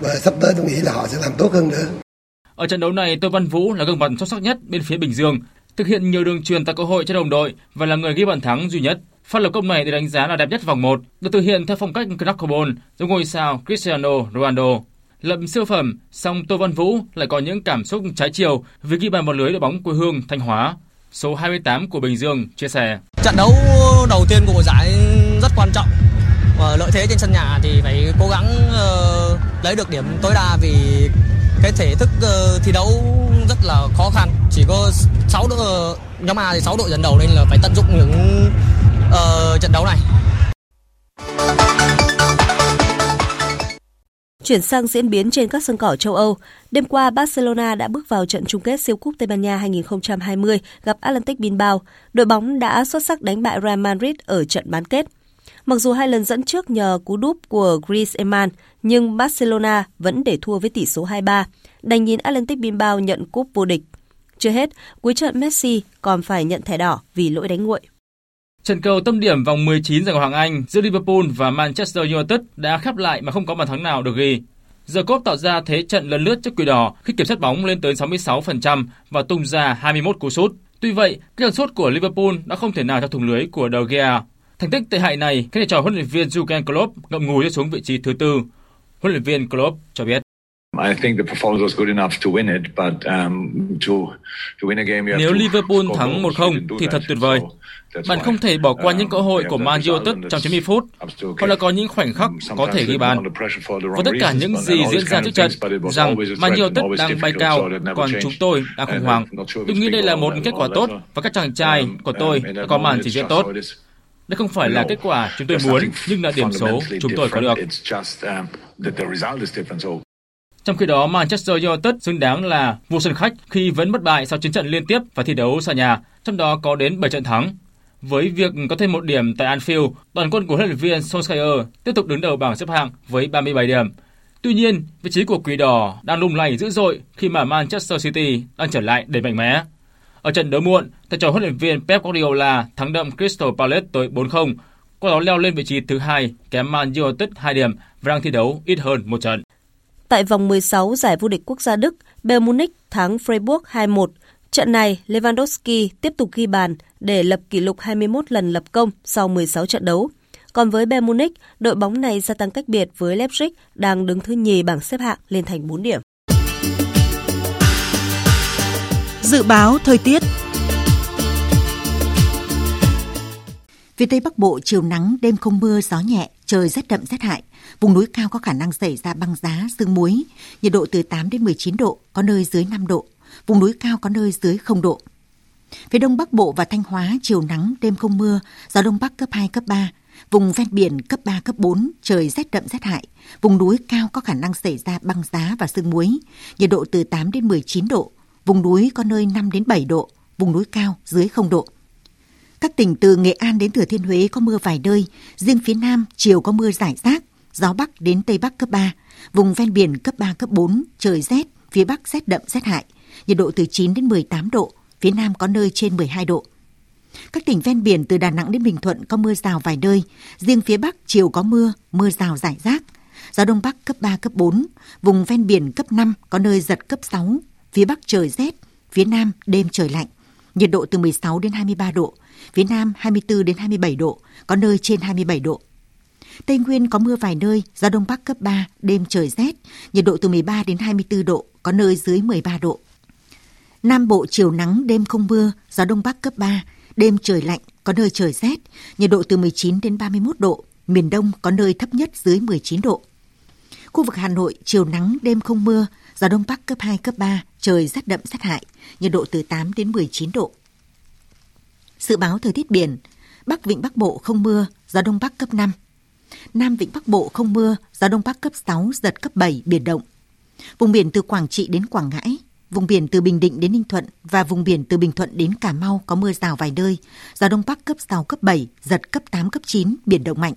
và sắp tới tôi nghĩ là họ sẽ làm tốt hơn nữa. Ở trận đấu này, Tô Văn Vũ là gương mặt xuất sắc nhất bên phía Bình Dương, thực hiện nhiều đường chuyền tạo cơ hội cho đồng đội và là người ghi bàn thắng duy nhất. Pha lập công này được đánh giá là đẹp nhất vòng một, được thực hiện theo phong cách knuckleball giống ngôi sao Cristiano Ronaldo. Lập siêu phẩm, song Tô Văn Vũ lại có những cảm xúc trái chiều vì ghi bàn vào lưới đội bóng quê hương Thanh Hóa. Số hai mươi tám của Bình Dương chia sẻ: trận đấu đầu tiên của mùa giải rất quan trọng, và lợi thế trên sân nhà thì phải cố gắng uh, lấy được điểm tối đa vì cái thể thức uh, thi đấu rất là khó khăn. Chỉ có sáu đội nhóm A thì sáu đội dẫn đầu nên là phải tận dụng những Ờ, trận đấu này. Chuyển sang diễn biến trên các sân cỏ châu Âu, đêm qua Barcelona đã bước vào trận chung kết siêu cúp Tây Ban Nha hai không hai không gặp Athletic Bilbao. Đội bóng đã xuất sắc đánh bại Real Madrid ở trận bán kết. Mặc dù hai lần dẫn trước nhờ cú đúp của Griezmann, nhưng Barcelona vẫn để thua với tỷ số hai ba, đành nhìn Athletic Bilbao nhận cúp vô địch. Chưa hết, cuối trận Messi còn phải nhận thẻ đỏ vì lỗi đánh nguội. Trận cầu tâm điểm vòng mười chín giải Ngoại hạng Anh giữa Liverpool và Manchester United đã khép lại mà không có bàn thắng nào được ghi. The Cop tạo ra thế trận lần lướt trước Quỷ Đỏ khi kiểm soát bóng lên tới sáu mươi sáu phần trăm và tung ra hai mươi mốt cú sút. Tuy vậy, các cú sút của Liverpool đã không thể nào theo thủng lưới của De Gea. Thành tích tệ hại này khiến thầy trò huấn luyện viên Jurgen Klopp ngậm ngùi rơi xuống vị trí thứ tư. Huấn luyện viên Klopp cho biết: Nếu Liverpool thắng một không thì thật tuyệt vời. Bạn không thể bỏ qua những cơ hội của Man United trong chín mươi phút, hoặc là có những khoảnh khắc có thể ghi bàn. Với tất cả những gì diễn ra trước trận, rằng Man United đang bay cao, còn chúng tôi đang khủng hoảng. Tôi nghĩ đây là một kết quả tốt và các chàng trai của tôi đã có màn trình diễn tốt. Đây không phải là kết quả chúng tôi muốn, nhưng là điểm số chúng tôi có được. Trong khi đó, Manchester United xứng đáng là vua sân khách khi vẫn bất bại sau chín trận liên tiếp và thi đấu xa nhà, trong đó có đến bảy trận thắng. Với việc có thêm một điểm tại Anfield, đoàn quân của huấn luyện viên Solskjaer tiếp tục đứng đầu bảng xếp hạng với ba mươi bảy điểm. Tuy nhiên, vị trí của Quỷ Đỏ đang lung lay dữ dội khi mà Manchester City đang trở lại đầy mạnh mẽ. Ở trận đấu muộn, thầy trò huấn luyện viên Pep Guardiola thắng đậm Crystal Palace tới bốn không, qua đó leo lên vị trí thứ hai, kém Man United hai điểm và đang thi đấu ít hơn một trận. Tại vòng mười sáu giải vô địch quốc gia Đức, Bayern Munich thắng Freiburg hai một. Trận này, Lewandowski tiếp tục ghi bàn để lập kỷ lục hai mươi mốt lần lập công sau mười sáu trận đấu. Còn với Bayern Munich, đội bóng này gia tăng cách biệt với Leipzig đang đứng thứ nhì bảng xếp hạng lên thành bốn điểm. Dự báo thời tiết. Phía Tây Bắc Bộ chiều nắng, đêm không mưa, gió nhẹ, trời rét đậm rét hại. Vùng núi cao có khả năng xảy ra băng giá, sương muối, nhiệt độ từ tám đến mười chín độ, có nơi dưới năm độ, vùng núi cao có nơi dưới không độ. Phía Đông Bắc Bộ và Thanh Hóa chiều nắng, đêm không mưa, gió Đông Bắc cấp hai, cấp ba, vùng ven biển cấp ba, cấp bốn, trời rét đậm rét hại, vùng núi cao có khả năng xảy ra băng giá và sương muối, nhiệt độ từ tám đến mười chín độ, vùng núi có nơi năm đến bảy độ, vùng núi cao dưới không độ. Các tỉnh từ Nghệ An đến Thừa Thiên Huế có mưa vài nơi, riêng phía Nam chiều có mưa rải rác, gió Bắc đến Tây Bắc cấp ba, vùng ven biển cấp ba, cấp bốn, trời rét, phía Bắc rét đậm rét hại, nhiệt độ từ chín đến mười tám độ, phía Nam có nơi trên mười hai độ. Các tỉnh ven biển từ Đà Nẵng đến Bình Thuận có mưa rào vài nơi, riêng phía Bắc chiều có mưa, mưa rào rải rác, gió Đông Bắc cấp ba, cấp bốn, vùng ven biển cấp năm có nơi giật cấp sáu, phía Bắc trời rét, phía Nam đêm trời lạnh, nhiệt độ từ mười sáu đến hai mươi ba độ, phía Nam hai mươi tư đến hai mươi bảy độ, có nơi trên hai mươi bảy độ. Tây Nguyên có mưa vài nơi, gió Đông Bắc cấp ba, đêm trời rét, nhiệt độ từ mười ba đến hai mươi tư độ, có nơi dưới mười ba độ. Nam Bộ chiều nắng, đêm không mưa, gió Đông Bắc cấp ba, đêm trời lạnh, có nơi trời rét, nhiệt độ từ mười chín đến ba mươi mốt độ, miền Đông có nơi thấp nhất dưới mười chín độ. Khu vực Hà Nội chiều nắng, đêm không mưa, gió Đông Bắc cấp hai, cấp ba, trời rét đậm rét hại, nhiệt độ từ tám đến mười chín độ. Dự báo thời tiết biển, Bắc Vịnh Bắc Bộ không mưa, gió Đông Bắc cấp năm. Nam Vịnh Bắc Bộ không mưa, gió Đông Bắc cấp sáu, giật cấp bảy, biển động. Vùng biển từ Quảng Trị đến Quảng Ngãi, vùng biển từ Bình Định đến Ninh Thuận và vùng biển từ Bình Thuận đến Cà Mau có mưa rào vài nơi, gió Đông Bắc cấp sáu, cấp bảy, giật cấp tám, cấp chín, biển động mạnh.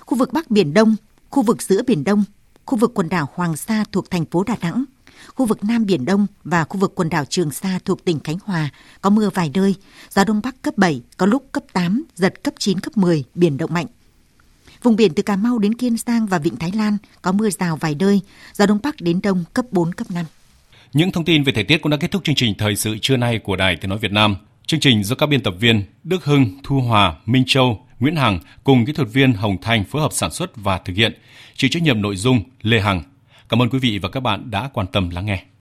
Khu vực Bắc Biển Đông, khu vực giữa Biển Đông, khu vực quần đảo Hoàng Sa thuộc thành phố Đà Nẵng, khu vực Nam Biển Đông và khu vực quần đảo Trường Sa thuộc tỉnh Khánh Hòa có mưa vài nơi, gió Đông Bắc cấp bảy, có lúc cấp tám, giật cấp chín, cấp mười, biển động mạnh. Vùng biển từ Cà Mau đến Kiên Giang và Vịnh Thái Lan có mưa rào vài nơi, gió Đông Bắc đến Đông cấp bốn, cấp năm. Những thông tin về thời tiết cũng đã kết thúc chương trình Thời sự trưa nay của Đài Tiếng Nói Việt Nam. Chương trình do các biên tập viên Đức Hưng, Thu Hòa, Minh Châu, Nguyễn Hằng cùng kỹ thuật viên Hồng Thành phối hợp sản xuất và thực hiện, chịu trách nhiệm nội dung Lê Hằng. Cảm ơn quý vị và các bạn đã quan tâm lắng nghe.